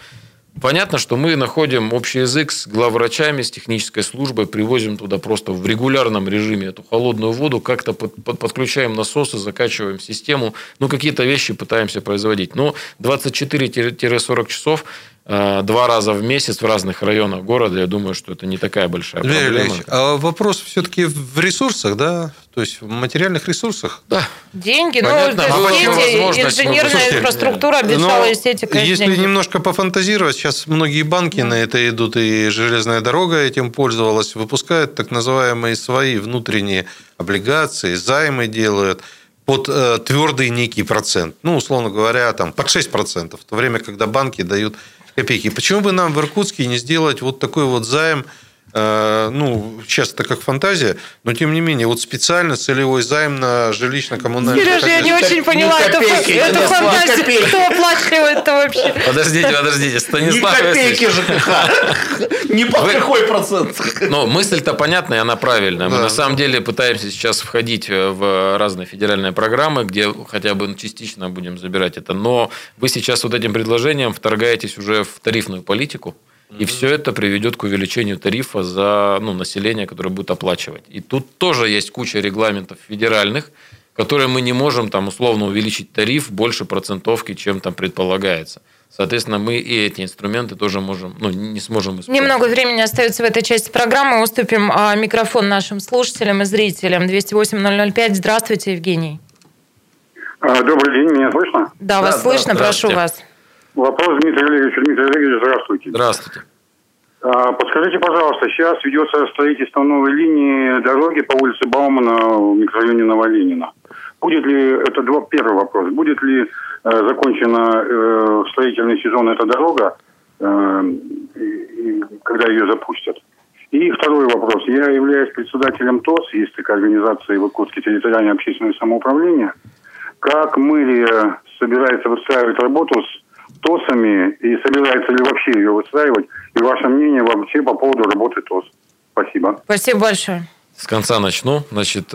Понятно, что мы находим общий язык с главврачами, с технической службой, привозим туда просто в регулярном режиме эту холодную воду, как-то под, под, подключаем насосы, закачиваем систему, ну, какие-то вещи пытаемся производить. Но двадцать четыре сорок часов э, два раза в месяц в разных районах города, я думаю, что это не такая большая Илья проблема. Ильич, а вопрос все-таки в ресурсах, да? То есть в материальных ресурсах? Да. Деньги, Понятно. ну, а сети, инженерная Слушайте, инфраструктура обещала из сети, конечно. Если деньги. немножко пофантазировать, сейчас многие банки на это идут, и железная дорога этим пользовалась, выпускают так называемые свои внутренние облигации, займы делают под э, твердый некий процент. Ну, условно говоря, там, под шесть процентов, в то время, когда банки дают копейки. Почему бы нам в Иркутске не сделать вот такой вот займ? Ну, сейчас это как фантазия, но тем не менее, вот специально целевой займ на жилищно-коммунальную... Сережа, я не очень поняла эту фантазию. Кто оплачивает-то вообще? Подождите, подождите. Станислав Васильевич. Не копейки ЖКХ. Не под какой процент. Ну, мысль-то понятная, она правильная. Мы на самом деле пытаемся сейчас входить в разные федеральные программы, где хотя бы частично будем забирать это. Но вы сейчас вот этим предложением вторгаетесь уже в тарифную политику. И mm-hmm. все это приведет к увеличению тарифа за ну, население, которое будет оплачивать. И тут тоже есть куча регламентов федеральных, которые мы не можем там, условно увеличить тариф больше процентовки, чем там предполагается. Соответственно, мы и эти инструменты тоже можем, ну, не сможем использовать. Немного времени остается в этой части программы. Уступим микрофон нашим слушателям и зрителям. двести восемь ноль ноль пять. Здравствуйте, Евгений. Добрый день. Меня слышно? Да, да вас да, слышно. Прошу вас. Вопрос Дмитрию Олеговичу. Дмитрий Олегович, здравствуйте. Здравствуйте. Подскажите, пожалуйста, сейчас ведется строительство новой линии дороги по улице Баумана в микрорайоне Новоленина. Будет ли, это первый вопрос, будет ли закончена в строительный сезон эта дорога, когда ее запустят? И второй вопрос. Я являюсь председателем ТОС, есть такая организация в Иркутске территориальное общественное самоуправление. Как мэрия собирается выстраивать работу с ТОСами, и собирается ли вообще ее выстраивать? И ваше мнение вообще по поводу работы ТОС? Спасибо. Спасибо большое. С конца начну. Значит,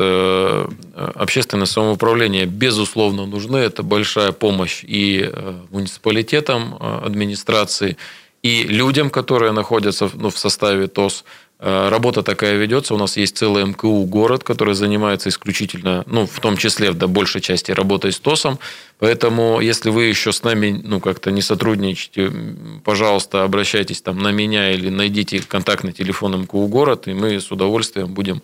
общественное самоуправление, безусловно, нужны. Это большая помощь и муниципалитетам, администрации, и людям, которые находятся ну, в составе ТОС. Работа такая ведется. У нас есть целый МКУ город, который занимается исключительно, ну, в том числе, в да, большей части работой с ТОСом. Поэтому, если вы еще с нами ну, как-то не сотрудничаете, пожалуйста, обращайтесь там, на меня или найдите контактный телефон МКУ город, и мы с удовольствием будем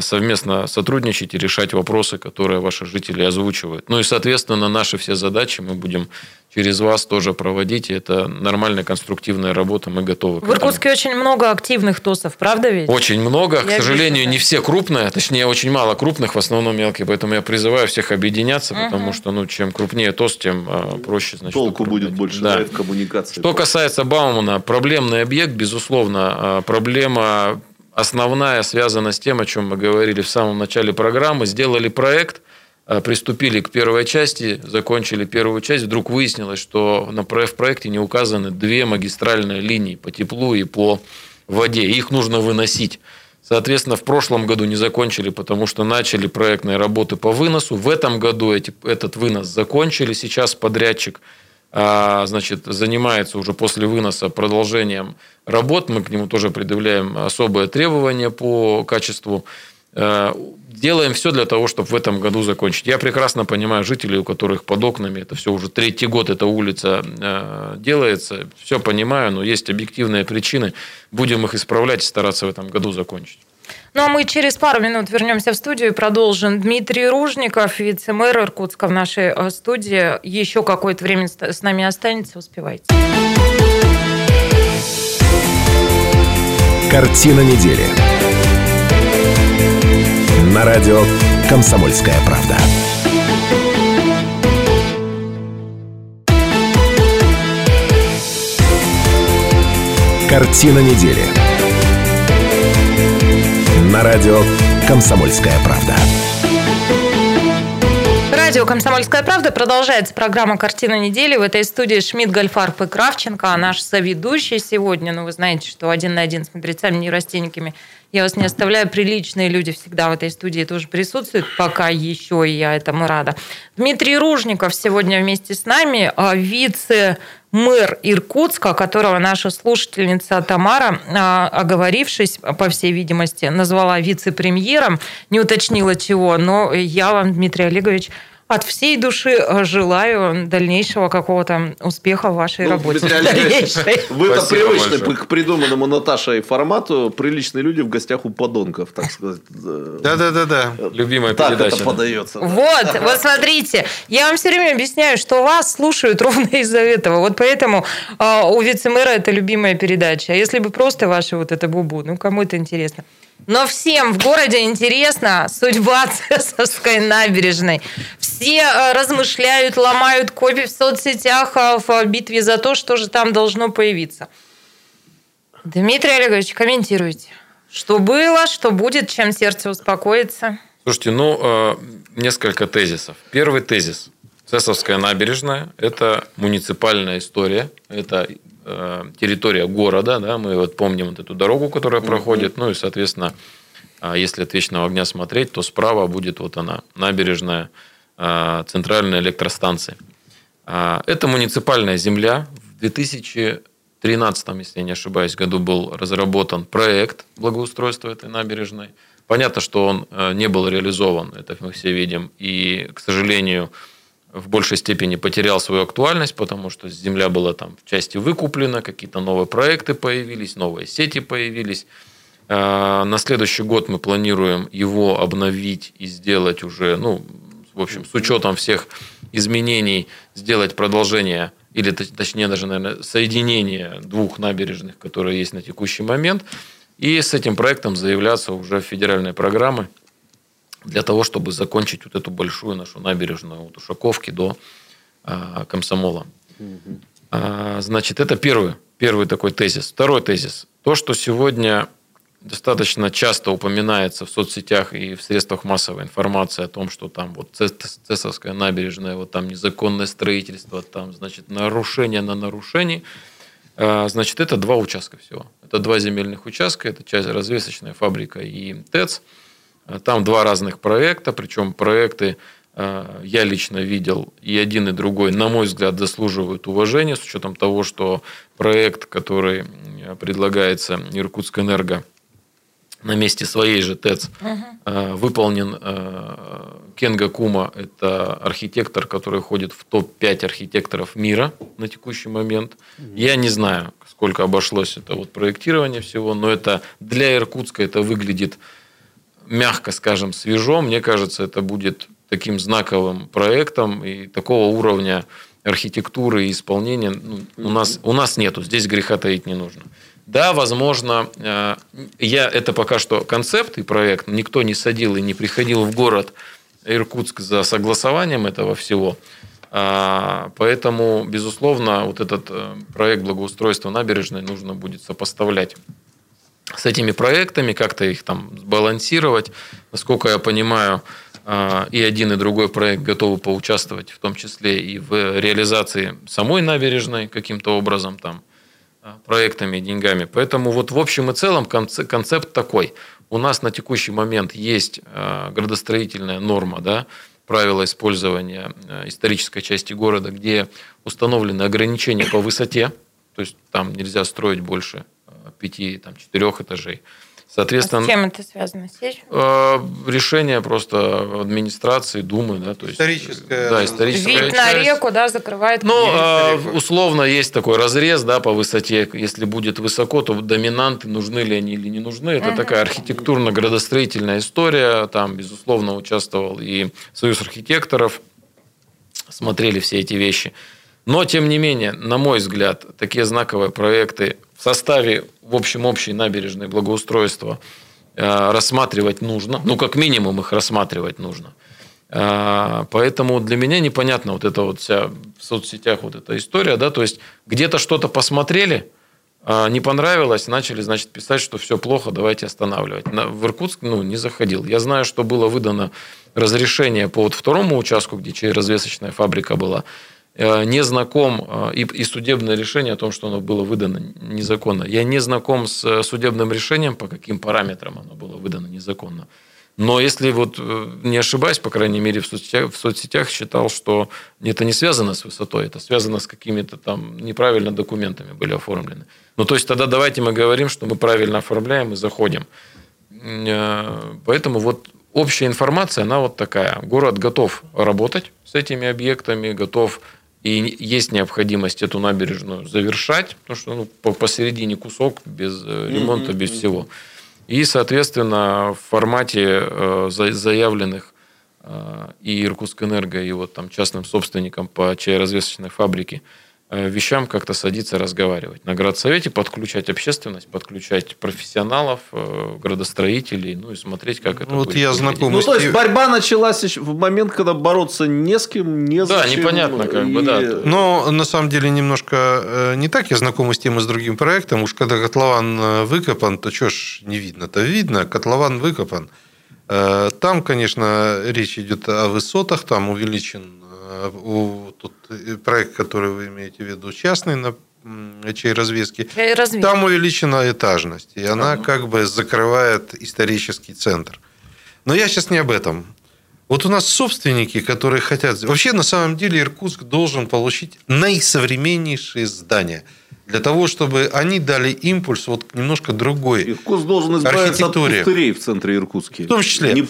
совместно сотрудничать и решать вопросы, которые ваши жители озвучивают. Ну и, соответственно, наши все задачи мы будем через вас тоже проводить. И это нормальная, конструктивная работа, мы готовы к этому. В Иркутске очень много активных ТОСов, правда ведь? Очень много. Я к сожалению, вижу, да. не все крупные, точнее, очень мало крупных, в основном мелкие. Поэтому я призываю всех объединяться, угу. потому что ну, чем крупнее ТОС, тем э, проще. Значит, толку управлять. Будет больше да. в коммуникации. Что касается Баумана, проблемный объект, безусловно, проблема... Основная связана с тем, о чем мы говорили в самом начале программы. Сделали проект, приступили к первой части, закончили первую часть. Вдруг выяснилось, что в проекте не указаны две магистральные линии по теплу и по воде. Их нужно выносить. Соответственно, в прошлом году не закончили, потому что начали проектные работы по выносу. В этом году эти, этот вынос закончили. Сейчас подрядчик... значит, занимается уже после выноса продолжением работ. Мы к нему тоже предъявляем особые требования по качеству. Делаем все для того, чтобы в этом году закончить. Я прекрасно понимаю жителей, у которых под окнами это все уже третий год, эта улица делается. Все понимаю, но есть объективные причины. Будем их исправлять и стараться в этом году закончить. Ну, а мы через пару минут вернемся в студию и продолжим. Дмитрий Ружников, вице-мэр Иркутска, в нашей студии. Еще какое-то время с нами останется, успевайте. Картина недели. На радио «Комсомольская правда». Картина недели. на радио «Комсомольская правда». Радио «Комсомольская правда». Продолжается программа «Картина недели». В этой студии Шмидт, Гольфарб и Кравченко. А наш соведущий сегодня, ну вы знаете, что один на один с мудрецами неврастенниками я вас не оставляю. Приличные люди всегда в этой студии тоже присутствуют. Пока еще и я этому рада. Дмитрий Ружников сегодня вместе с нами, вице-мэр Иркутска, которого наша слушательница Тамара, оговорившись, по всей видимости, назвала вице-премьером. Не уточнила чего, но я вам, Дмитрий Олегович, от всей души желаю дальнейшего какого-то успеха в вашей ну, работе. Вы-то привычны к придуманному Наташей формату. Приличные люди в гостях у подонков, так сказать. Да-да-да. Любимая так передача. Так это подается. Да. Вот, вот смотрите. Я вам все время объясняю, что вас слушают ровно из-за этого. Вот поэтому э, у вице-мэра это любимая передача. А если бы просто ваши вот это бубу, ну кому это интересно? Но всем в городе интересна судьба Цесовской набережной. Все размышляют, ломают копии в соцсетях в битве за то, что же там должно появиться. Дмитрий Олегович, комментируйте. Что было, что будет, чем сердце успокоится? Слушайте, ну, несколько тезисов. Первый тезис. Цесовская набережная – это муниципальная история, это территория города, да, мы вот помним вот эту дорогу, которая mm-hmm. проходит, ну и, соответственно, если от Вечного огня смотреть, то справа будет вот она, набережная центральной электростанции. Это муниципальная земля. В две тысячи тринадцатом, если я не ошибаюсь, году был разработан проект благоустройства этой набережной. Понятно, что он не был реализован, это мы все видим, и, к сожалению, в большей степени потерял свою актуальность, потому что земля была там в части выкуплена, какие-то новые проекты появились, новые сети появились. На следующий год мы планируем его обновить и сделать уже, ну, в общем, с учетом всех изменений, сделать продолжение, или точнее даже, наверное, соединение двух набережных, которые есть на текущий момент, и с этим проектом заявляться уже в федеральные программы, для того, чтобы закончить вот эту большую нашу набережную от Ушаковки до э, Комсомола. Угу. А, значит, это первый, первый такой тезис. Второй тезис. То, что сегодня достаточно часто упоминается в соцсетях и в средствах массовой информации о том, что там вот Цесовская набережная, вот там незаконное строительство, там, значит, нарушение на нарушении. А, значит, это два участка всего. Это два земельных участка. Это часть развесочная фабрика и ТЭЦ. Там два разных проекта, причем проекты э, я лично видел, и один, и другой, на мой взгляд, заслуживают уважения, с учетом того, что проект, который предлагается Иркутскэнерго на месте своей же ТЭЦ, э, выполнен э, Кенго Кума, это архитектор, который входит в топ пять архитекторов мира на текущий момент. Я не знаю, сколько обошлось это вот проектирование всего, но это для Иркутска это выглядит, мягко скажем, свежо. Мне кажется, это будет таким знаковым проектом, и такого уровня архитектуры и исполнения ну, у нас, у нас нету, здесь греха таить не нужно. Да, возможно, я, это пока что концепт и проект, никто не садил и не приходил в город Иркутск за согласованием этого всего, поэтому, безусловно, вот этот проект благоустройства набережной нужно будет сопоставлять с этими проектами, как-то их там сбалансировать. Насколько я понимаю, и один, и другой проект готовы поучаствовать, в том числе и в реализации самой набережной каким-то образом, там, проектами, деньгами. Поэтому вот в общем и целом концепт такой. У нас на текущий момент есть градостроительная норма, да, правила использования исторической части города, где установлены ограничения по высоте, то есть там нельзя строить больше пяти, там, четырех этажей. Соответственно, а с чем это связано? Э, решение просто администрации, Думы. Да, то есть, историческая, да, историческая вид часть на реку, да, закрывает. Ну, э, условно, есть такой разрез, да, по высоте. Если будет высоко, то доминанты, нужны ли они или не нужны. Это угу. такая архитектурно-градостроительная история. Там, безусловно, участвовал и Союз архитекторов. Смотрели все эти вещи. Но, тем не менее, на мой взгляд, такие знаковые проекты в составе, в общем, общей набережной благоустройства э, рассматривать нужно. Ну, как минимум, их рассматривать нужно. Э, поэтому для меня непонятна вот эта вот вся в соцсетях вот эта история, да, то есть где-то что-то посмотрели, Не понравилось, начали, значит, писать, что все плохо, давайте останавливать. В Иркутск, ну, не заходил. Я знаю, что было выдано разрешение по вот второму участку, где чайразвесочная фабрика была. Не знаком, и, и судебное решение о том, что оно было выдано незаконно. Я не знаком с судебным решением, по каким параметрам оно было выдано незаконно. Но если вот не ошибаюсь, по крайней мере, в соцсетях, в соцсетях считал, что это не связано с высотой, это связано с какими-то там неправильно документами были оформлены. Ну, то есть тогда давайте мы говорим, что мы правильно оформляем и заходим. Поэтому вот общая информация, она вот такая. Город готов работать с этими объектами, готов, и есть необходимость эту набережную завершать, потому что ну, посередине кусок без ремонта, mm-hmm. без всего. И, соответственно, в формате заявленных и Иркутскэнерго, и вот там частным собственникам по чайразвесочной фабрике вещам как-то садиться разговаривать. На градсовете подключать общественность, подключать профессионалов, градостроителей, ну и смотреть, как это вот будет. Я знакомый... Ну, то есть, борьба началась в момент, когда бороться не с кем, не за чем. Да, непонятно как и... бы, да. Но, на самом деле, немножко не так. Я знаком с тем и с другим проектом. Уж когда котлован выкопан, то что ж не видно-то? Видно, котлован выкопан. Там, конечно, речь идет о высотах, там увеличен тот проект, который вы имеете в виду, частный на чайразвеске, там увеличена этажность, и она uh-huh. как бы закрывает исторический центр. Но я сейчас не об этом. Вот у нас собственники, которые хотят... Вообще, на самом деле, Иркутск должен получить наисовременнейшие здания, для того, чтобы они дали импульс вот немножко другой архитектуре. Иркутск должен избавиться от пустырей в центре Иркутска. В том числе. Не...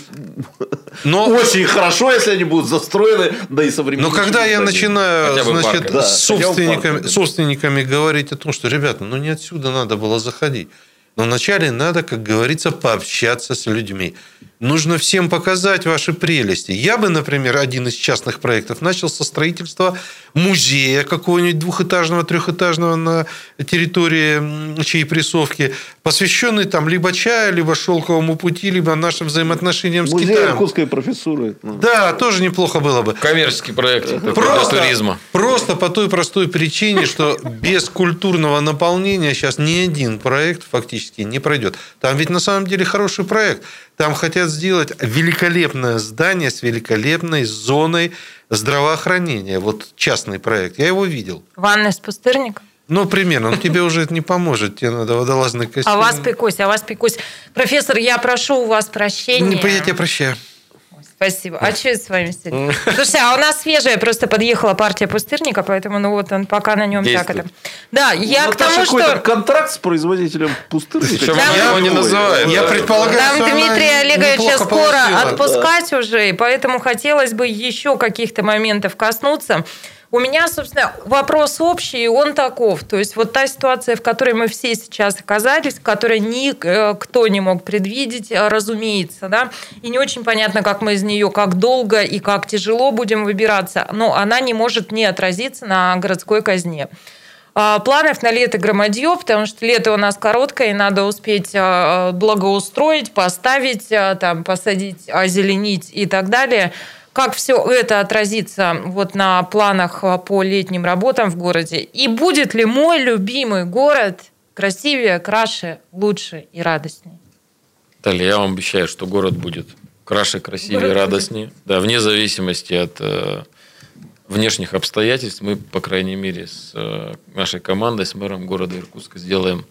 Но... Очень хорошо, если они будут застроены, да и современные. Но когда я начинаю значит, да, с собственниками, парк, собственниками говорить о том, что, ребята, ну не отсюда надо было заходить. Но вначале надо, как говорится, пообщаться с людьми. Нужно всем показать ваши прелести. Я бы, например, один из частных проектов начал со строительства музея какого-нибудь двухэтажного, трехэтажного на территории чаепрессовки, посвященный там либо чаю, либо шелковому пути, либо нашим взаимоотношениям музей с Китаем. Музей иркутской профессуры. Да, тоже неплохо было бы. Коммерческий проект просто, для туризма. Просто по той простой причине, что без культурного наполнения сейчас ни один проект фактически не пройдет. Там ведь на самом деле хороший проект. Там хотят сделать великолепное здание с великолепной зоной здравоохранения. Вот частный проект. Я его видел. Ванная с пустырником? Ну, примерно. Но тебе уже это не поможет. Тебе надо водолазный костюм. А вас пекусь, а вас пекусь. Профессор, я прошу у вас прощения. Не, я тебя прощаю. Спасибо. А что с вами сегодня? Слушайте, а у нас свежая, просто подъехала партия пустырника, поэтому ну вот он пока на нем так это. Да, я к тому, что... контракт с производителем пустырника. Я не называю. Я предполагаю, что там Дмитрия Олеговича скоро отпускать уже, и поэтому хотелось бы еще каких-то моментов коснуться. У меня, собственно, вопрос общий, и он таков. То есть вот та ситуация, в которой мы все сейчас оказались, которую никто не мог предвидеть, разумеется, да, и не очень понятно, как мы из нее, как долго и как тяжело будем выбираться, но она не может не отразиться на городской казне. Планов на лето громадье, потому что лето у нас короткое, и надо успеть благоустроить, поставить, там, посадить, озеленить и так далее. Как все это отразится вот на планах по летним работам в городе? И будет ли мой любимый город красивее, краше, лучше и радостнее? Далее, я вам обещаю, что город будет краше, красивее, город радостнее. Будет. Да, вне зависимости от э, внешних обстоятельств, мы, по крайней мере, с э, нашей командой, с мэром города Иркутска сделаем,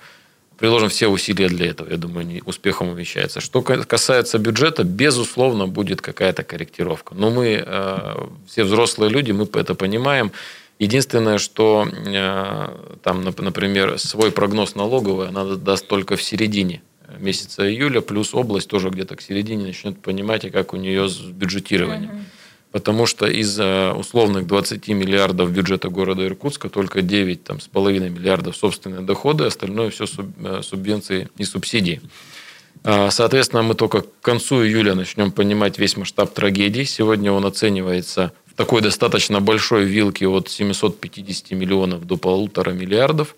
приложим все усилия для этого. Я думаю, успехом увенчается. Что касается бюджета, безусловно, будет какая-то корректировка. Но мы, э, все взрослые люди, мы это понимаем. Единственное, что, э, там, например, свой прогноз налоговый она даст только в середине месяца июля, плюс область тоже где-то к середине начнет понимать, как у нее с бюджетированием. Mm-hmm. Потому что из э, условных двадцати миллиардов бюджета города Иркутска только девять с половиной миллиардов собственные доходы, остальное все субвенции и субсидии. Соответственно, мы только к концу июля начнем понимать весь масштаб трагедии. Сегодня он оценивается в такой достаточно большой вилке от семисот пятидесяти миллионов до полутора миллиардов.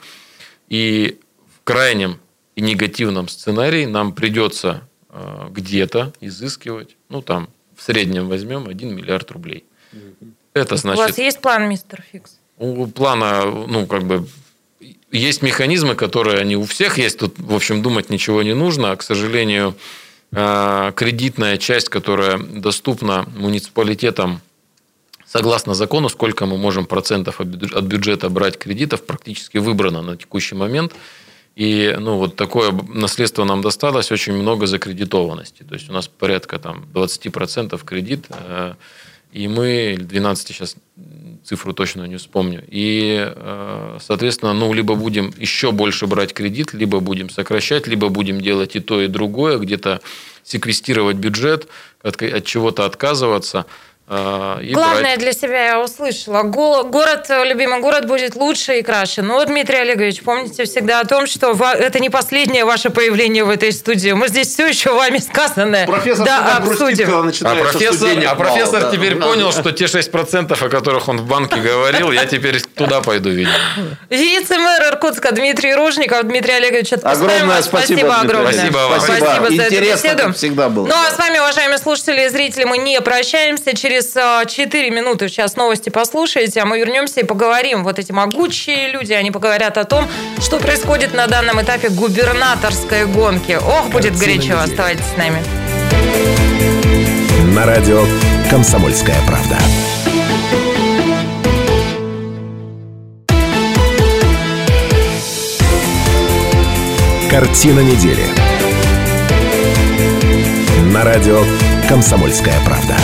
И в крайнем и негативном сценарии нам придется где-то изыскивать, ну там, в среднем возьмем один миллиард рублей. Это значит... У вас есть план, мистер Фикс? У плана, ну, как бы... есть механизмы, которые они у всех есть. Тут, в общем, думать ничего не нужно. А, к сожалению, кредитная часть, которая доступна муниципалитетам согласно закону, сколько мы можем процентов от бюджета брать кредитов, практически выбрано на текущий момент. И ну, вот такое наследство нам досталось, очень много закредитованности. То есть у нас порядка там, двадцать процентов кредит, и мы, двенадцать сейчас цифру точно не вспомню. И, соответственно, ну, либо будем еще больше брать кредит, либо будем сокращать, либо будем делать и то, и другое, где-то секвестировать бюджет, от, от чего-то отказываться. Главное брать. Для себя я услышала. Город, любимый город будет лучше и краше. Но, Дмитрий Олегович, помните всегда о том, что это не последнее ваше появление в этой студии. Мы здесь все еще вами сказанное профессор да, обсудим. Грустит, а профессор, а профессор мало, теперь да, понял, да. что те шесть процентов, о которых он в банке говорил, я теперь туда пойду, видимо. Вице-мэр Иркутска Дмитрий Ружников. Дмитрий Олегович, отпускаем огромное вас. Спасибо, спасибо огромное. Спасибо, вам. спасибо. спасибо за Интересно, эту беседу. Всегда было. Ну, а с вами, уважаемые слушатели и зрители, мы не прощаемся. Через Через четыре минуты сейчас новости послушаете, а мы вернемся и поговорим. Вот эти могучие люди, они поговорят о том, что происходит на данном этапе губернаторской гонки. Ох, будет горячо, оставайтесь с нами. На радио «Комсомольская правда». Картина недели. На радио «Комсомольская правда».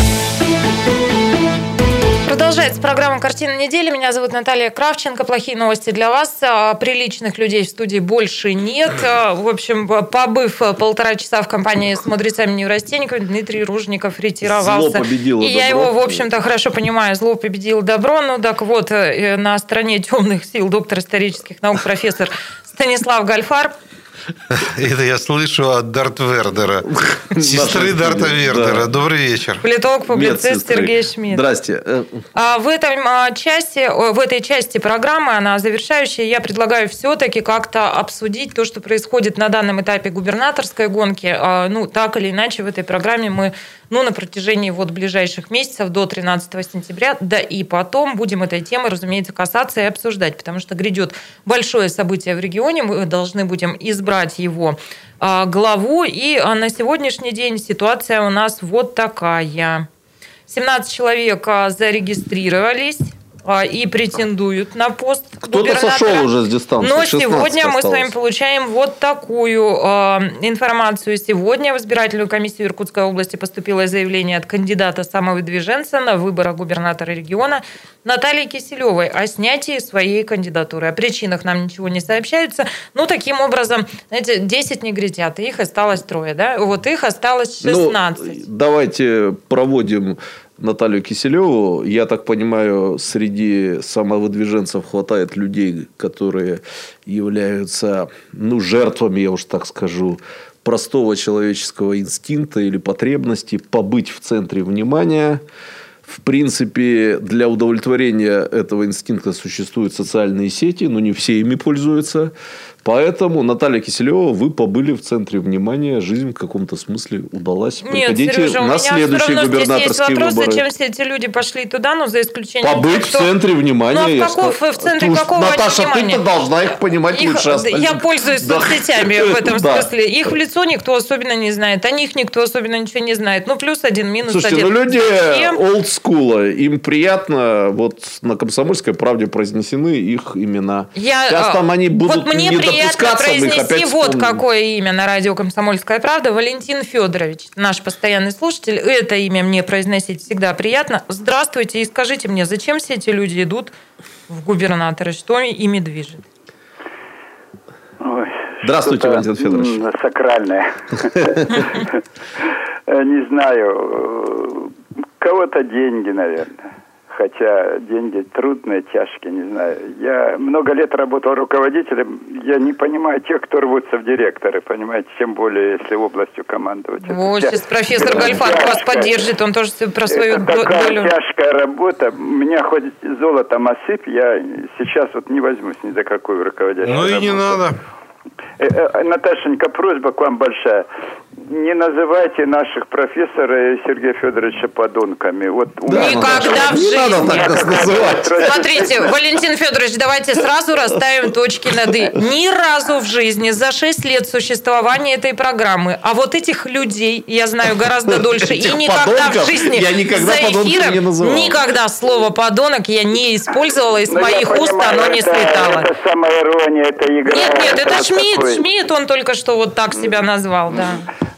Продолжается программа «Картина недели». Меня зовут Наталья Кравченко. Плохие новости для вас. Приличных людей в студии больше нет. В общем, побыв полтора часа в компании с мудрецами неврастенниками, Дмитрий Ружников ретировался. Зло победило и добро. Я его, в общем-то, хорошо понимаю. Зло победило добро. Ну так вот, на стороне темных сил доктор исторических наук, профессор Станислав Гольфарб. Это я слышу от Дарт Вердера. Сестры Дарта Вердера. Да. Добрый вечер. Политолог-публицист Сергей Шмидт. Здрасте. А в, этом части, в этой части программы, она завершающая, я предлагаю все-таки как-то обсудить то, что происходит на данном этапе губернаторской гонки. Ну, так или иначе, в этой программе мы ну, на протяжении вот ближайших месяцев до тринадцатого сентября, да и потом будем этой темы, разумеется, касаться и обсуждать, потому что грядет большое событие в регионе, мы должны будем избрать его главу. И на сегодняшний день ситуация у нас вот такая. семнадцать человек зарегистрировались и претендуют на пост губернатора. Кто-то сошел уже с дистанции. Но сегодня мы осталось. с вами получаем вот такую информацию. Сегодня в избирательную комиссию Иркутской области поступило заявление от кандидата самовыдвиженца на выборы губернатора региона Натальи Киселевой о снятии своей кандидатуры. О причинах нам ничего не сообщается. Ну, таким образом, знаете, десять негритят, их осталось трое, да? Вот их осталось шестнадцать. Ну, давайте проводим Наталью Киселеву. Я так понимаю, среди самовыдвиженцев хватает людей, которые являются, ну, жертвами, я уж так скажу, простого человеческого инстинкта или потребности побыть в центре внимания. В принципе, для удовлетворения этого инстинкта существуют социальные сети, но не все ими пользуются. Поэтому, Наталья Киселева, вы побыли в центре внимания. Жизнь в каком-то смысле удалась. Нет, Приходите Сережа, на следующие губернаторские выборы. Вопросы, чем все эти люди пошли туда, но за исключением... Побыть кто... в центре внимания. Ну, а в, каков, я... в центре какого Наташа, внимания? ты-то должна их понимать их... лучше. Остальных. Я пользуюсь да. соцсетями в этом да. смысле. Их в лицо никто особенно не знает. О них никто особенно ничего не знает. Ну, плюс один, минус Слушайте, один. Слушайте, ну, люди олдскула. Им приятно. Вот на «Комсомольской правде» произнесены их имена. Я... Сейчас там они будут... Вот мне приятно произнести вот какое имя на радио «Комсомольская правда». Валентин Федорович, наш постоянный слушатель. Это имя мне произносить всегда приятно. Здравствуйте и скажите мне, зачем все эти люди идут в губернаторы? Что ими движет? Ой, Здравствуйте, Валентин Федорович. Сакральное. Не знаю. Кого-то деньги, наверное. Хотя деньги трудные, тяжкие, не знаю. Я много лет работал руководителем. Я не понимаю тех, кто рвутся в директоры, понимаете, тем более, если областью командовать. Вот, сейчас профессор Гольфарб вас поддержит, он тоже про свою это такая долю. Такая тяжкая работа. Меня хоть золотом осыпь, я сейчас вот не возьмусь ни за какую руководителя. Ну и работу. Не надо. Наташенька, просьба к вам большая. не называйте наших профессора Сергея Федоровича подонками. Вот у да, нас никогда в жизни. Не надо так нас называть. Смотрите, Валентин Федорович, давайте сразу расставим точки над «и». Ни разу в жизни за шесть лет существования этой программы, а вот этих людей я знаю гораздо дольше, и никогда в жизни я никогда за эфиром не никогда слово «подонок» я не использовала, из Но моих понимаю, уст оно не это, слетало. Это самоирония, это игра. Нет, нет, это, это Шмидт, Шмидт, он только что вот так себя назвал, да.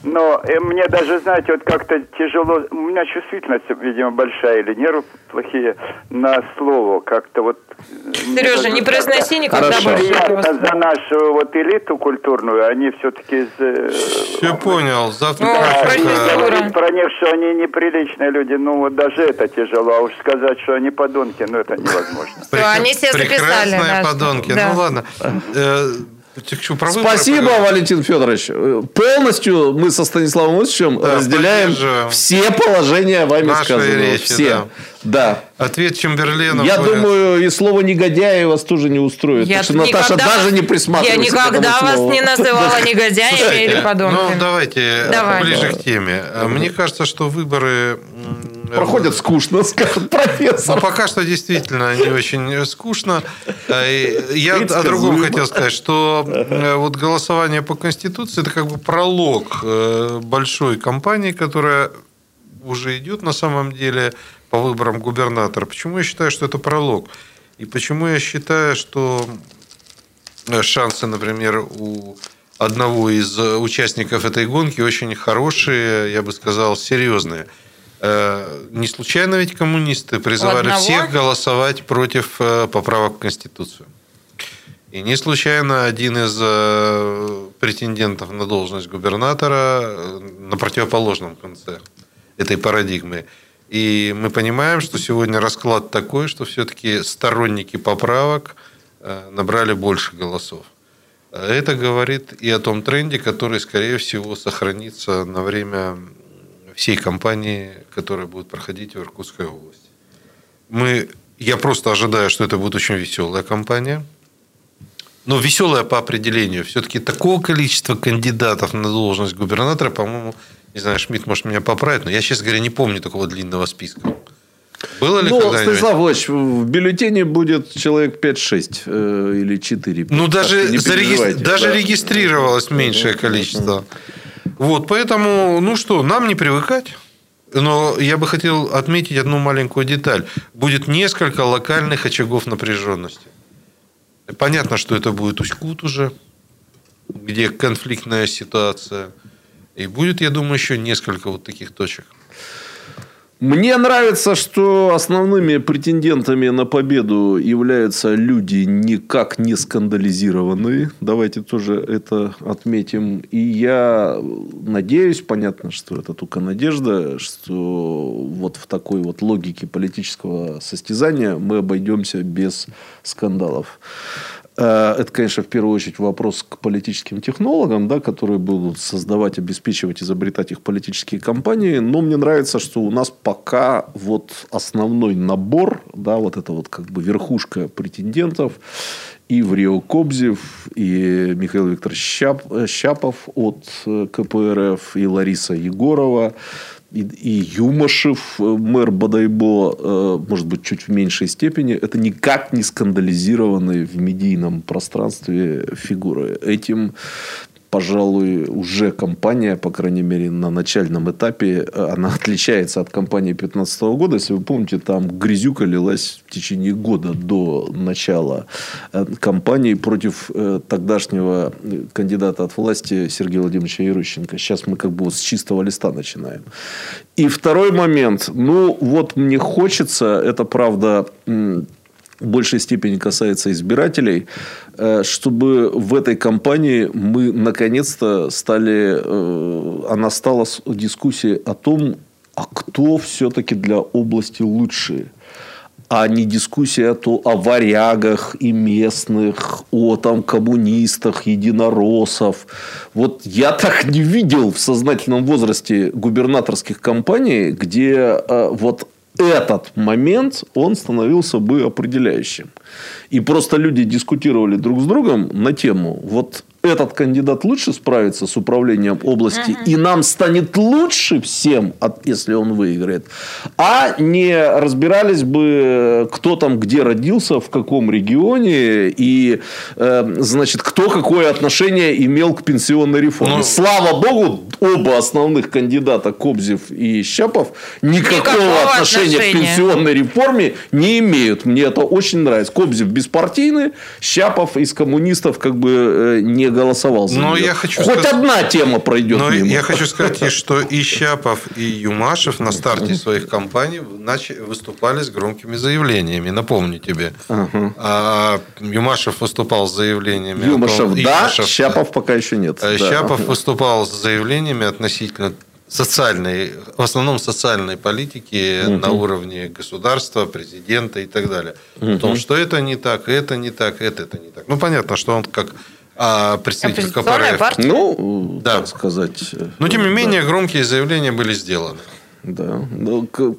Но э, мне даже, знаете, вот как-то тяжело. У меня чувствительность, видимо, большая, или нервы плохие на слово. Как-то вот... Сережа, не произноси никогда больше. За нашу вот элиту культурную, они все-таки... Из... Все понял. Завтра Кравченко... Про них, что они неприличные люди, ну вот даже это тяжело. А уж сказать, что они подонки, ну это невозможно. Они все записали. Прекрасные подонки. Ну ладно. Спасибо, Валентин Федорович. Полностью мы со Станиславом Ильичем да, разделяем поддержу. Все положения вами Наши сказанные. Речи, все. Да. Да. Ответ Чемберлена. Я будет. думаю, и слово негодяи вас тоже не устроит. Я потому что Наташа даже вас, не присматривается. Я никогда вас не называла негодяями или подонками. Ну, давайте ближе к теме. Мне кажется, что выборы... Проходят скучно, скажет профессор. Но пока что действительно не очень скучно. Я о другом хотел сказать, что вот голосование по Конституции – это как бы пролог большой кампании, которая уже идет на самом деле по выборам губернатора. Почему я считаю, что это пролог? И почему я считаю, что шансы, например, у одного из участников этой гонки очень хорошие, я бы сказал, серьезные. Не случайно ведь коммунисты призывали всех голосовать против поправок в Конституцию. И не случайно один из претендентов на должность губернатора на противоположном конце этой парадигмы. И мы понимаем, что сегодня расклад такой, что все-таки сторонники поправок набрали больше голосов. Это говорит и о том тренде, который, скорее всего, сохранится на время... всей кампании, которая будет проходить в Иркутской области. Мы, я просто ожидаю, что это будет очень веселая кампания. Но веселая по определению. Все-таки такого количества кандидатов на должность губернатора, по-моему, не знаю, Шмидт может меня поправить, но я, честно говоря, не помню такого длинного списка. Было ли ну, когда-нибудь? Станислав Владимирович, в бюллетене будет человек пять-шесть э, или четыре. Ну, даже, зареги... даже да? регистрировалось меньшее количество. Вот, поэтому, ну что, нам не привыкать. Но я бы хотел отметить одну маленькую деталь. Будет несколько локальных очагов напряженности. Понятно, что это будет Усть-Кут уже, где конфликтная ситуация. И будет, я думаю, еще несколько вот таких точек. Мне нравится, что основными претендентами на победу являются люди никак не скандализированные. Давайте тоже это отметим. И я надеюсь, понятно, что это только надежда, что вот в такой вот логике политического состязания мы обойдемся без скандалов. Это, конечно, в первую очередь вопрос к политическим технологам, да, которые будут создавать, обеспечивать, изобретать их политические кампании. Но мне нравится, что у нас пока вот основной набор, да, вот это вот как бы верхушка претендентов, и Врио Кобзев, и Михаил Викторович Щапов от ка пэ эр эф, и Лариса Егорова. И, и Юмашев, мэр Бодайбо, может быть, чуть в меньшей степени, это никак не скандализированные в медийном пространстве фигуры. Этим, пожалуй, уже компания, по крайней мере, на начальном этапе, она отличается от компании пятнадцатого года. Если вы помните, там грязюка лилась в течение года до начала кампании против тогдашнего кандидата от власти Сергея Владимировича Ярущенко. Сейчас мы как бы вот с чистого листа начинаем. И второй момент. Ну, вот мне хочется, это правда... в большей степени касается избирателей, чтобы в этой кампании мы наконец-то стали... Она стала дискуссией о том, а кто все-таки для области лучше. А не дискуссия о варягах и местных, о там, коммунистах, единороссов. Вот я так не видел в сознательном возрасте губернаторских кампаний, где вот... этот момент, он становился бы определяющим. И просто люди дискутировали друг с другом на тему, вот этот кандидат лучше справится с управлением области, ага. и нам станет лучше всем, если он выиграет, а не разбирались бы, кто там где родился, в каком регионе, и, э, значит, кто какое отношение имел к пенсионной реформе. Ну, слава богу, оба основных кандидата, Кобзев и Щапов, никакого, никакого отношения, отношения к пенсионной реформе не имеют. Мне это очень нравится. Кобзев беспартийный, Щапов из коммунистов как бы э, не голосовал за но я хочу хоть сказать... одна тема пройдет но мимо. Я хочу сказать, что и Щапов, и Юмашев на старте своих кампаний выступали с громкими заявлениями. Напомню тебе. Ага. А, Юмашев выступал с заявлениями... Юмашев, том... да, Юмашев, Щапов да. пока еще нет. Щапов да. выступал с заявлениями относительно социальной, в основном социальной политики угу. на уровне государства, президента и так далее. Угу. О том, что это не так, это не так, это, это не так. Ну, понятно, что он как... А представитель КПРФ, ну, да. так сказать. Но, тем не да. менее, громкие заявления были сделаны. Да.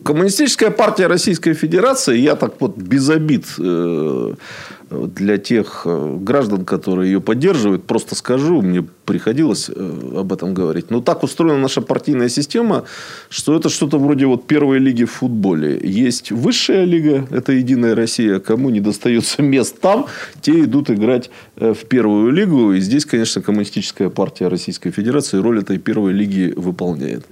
Коммунистическая партия Российской Федерации, я так вот без обид для тех граждан, которые ее поддерживают, просто скажу, мне приходилось об этом говорить. Но так устроена наша партийная система, что это что-то вроде вот первой лиги в футболе. Есть высшая лига, это Единая Россия, кому не достается мест там, те идут играть в первую лигу. И здесь, конечно, Коммунистическая партия Российской Федерации роль этой первой лиги выполняет.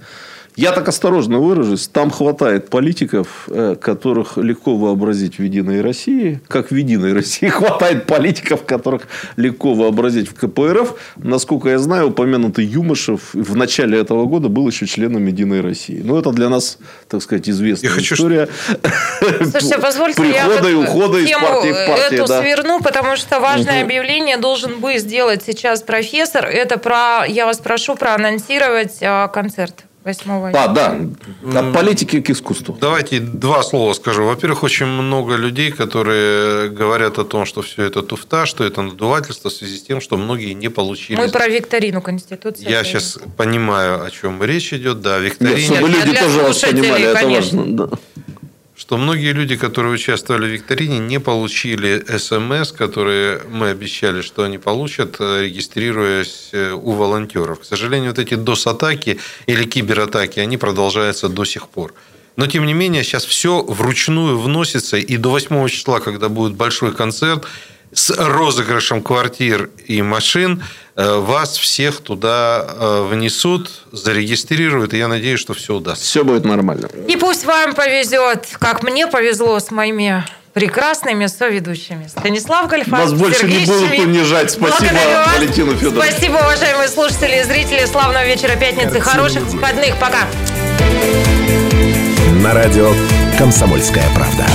Я так осторожно выражусь. Там хватает политиков, которых легко вообразить в Единой России. Как в Единой России хватает политиков, которых легко вообразить в КПРФ. Насколько я знаю, упомянутый Юмашев в начале этого года был еще членом Единой России. Но это для нас, так сказать, известная я история. Хочу... Слушайте, позвольте, прихода я и ухода из партии в партию. Эту да. сверну, потому что важное угу. объявление должен бы сделать сейчас профессор. Это про, я вас прошу проанонсировать концерт. восьмого А, да. От политики к искусству. Давайте два слова скажу. Во-первых, очень много людей, которые говорят о том, что все это туфта, что это надувательство в связи с тем, что многие не получили... Мы про викторину Конституции. Я сейчас понимаю, о чем речь идет. Да, викторина. Чтобы люди тоже вас понимали, это важно. Да. Что многие люди, которые участвовали в викторине, не получили эс эм эс, которые мы обещали, что они получат, регистрируясь у волонтеров. К сожалению, вот эти дос-атаки или кибератаки, они продолжаются до сих пор. Но, тем не менее, сейчас все вручную вносится, и до восьмого числа, когда будет большой концерт с розыгрышем квартир и машин, вас всех туда внесут, зарегистрируют, и я надеюсь, что все удастся. Все будет нормально. И пусть вам повезет, как мне повезло с моими прекрасными соведущими. Станислав Гольфарб, Сергей Шмидт. Нас больше не будут унижать. Спасибо, Валентину Федоровичу. Спасибо, уважаемые слушатели и зрители. Славного вечера пятницы. Хороших выходных. Пока. На радио «Комсомольская правда».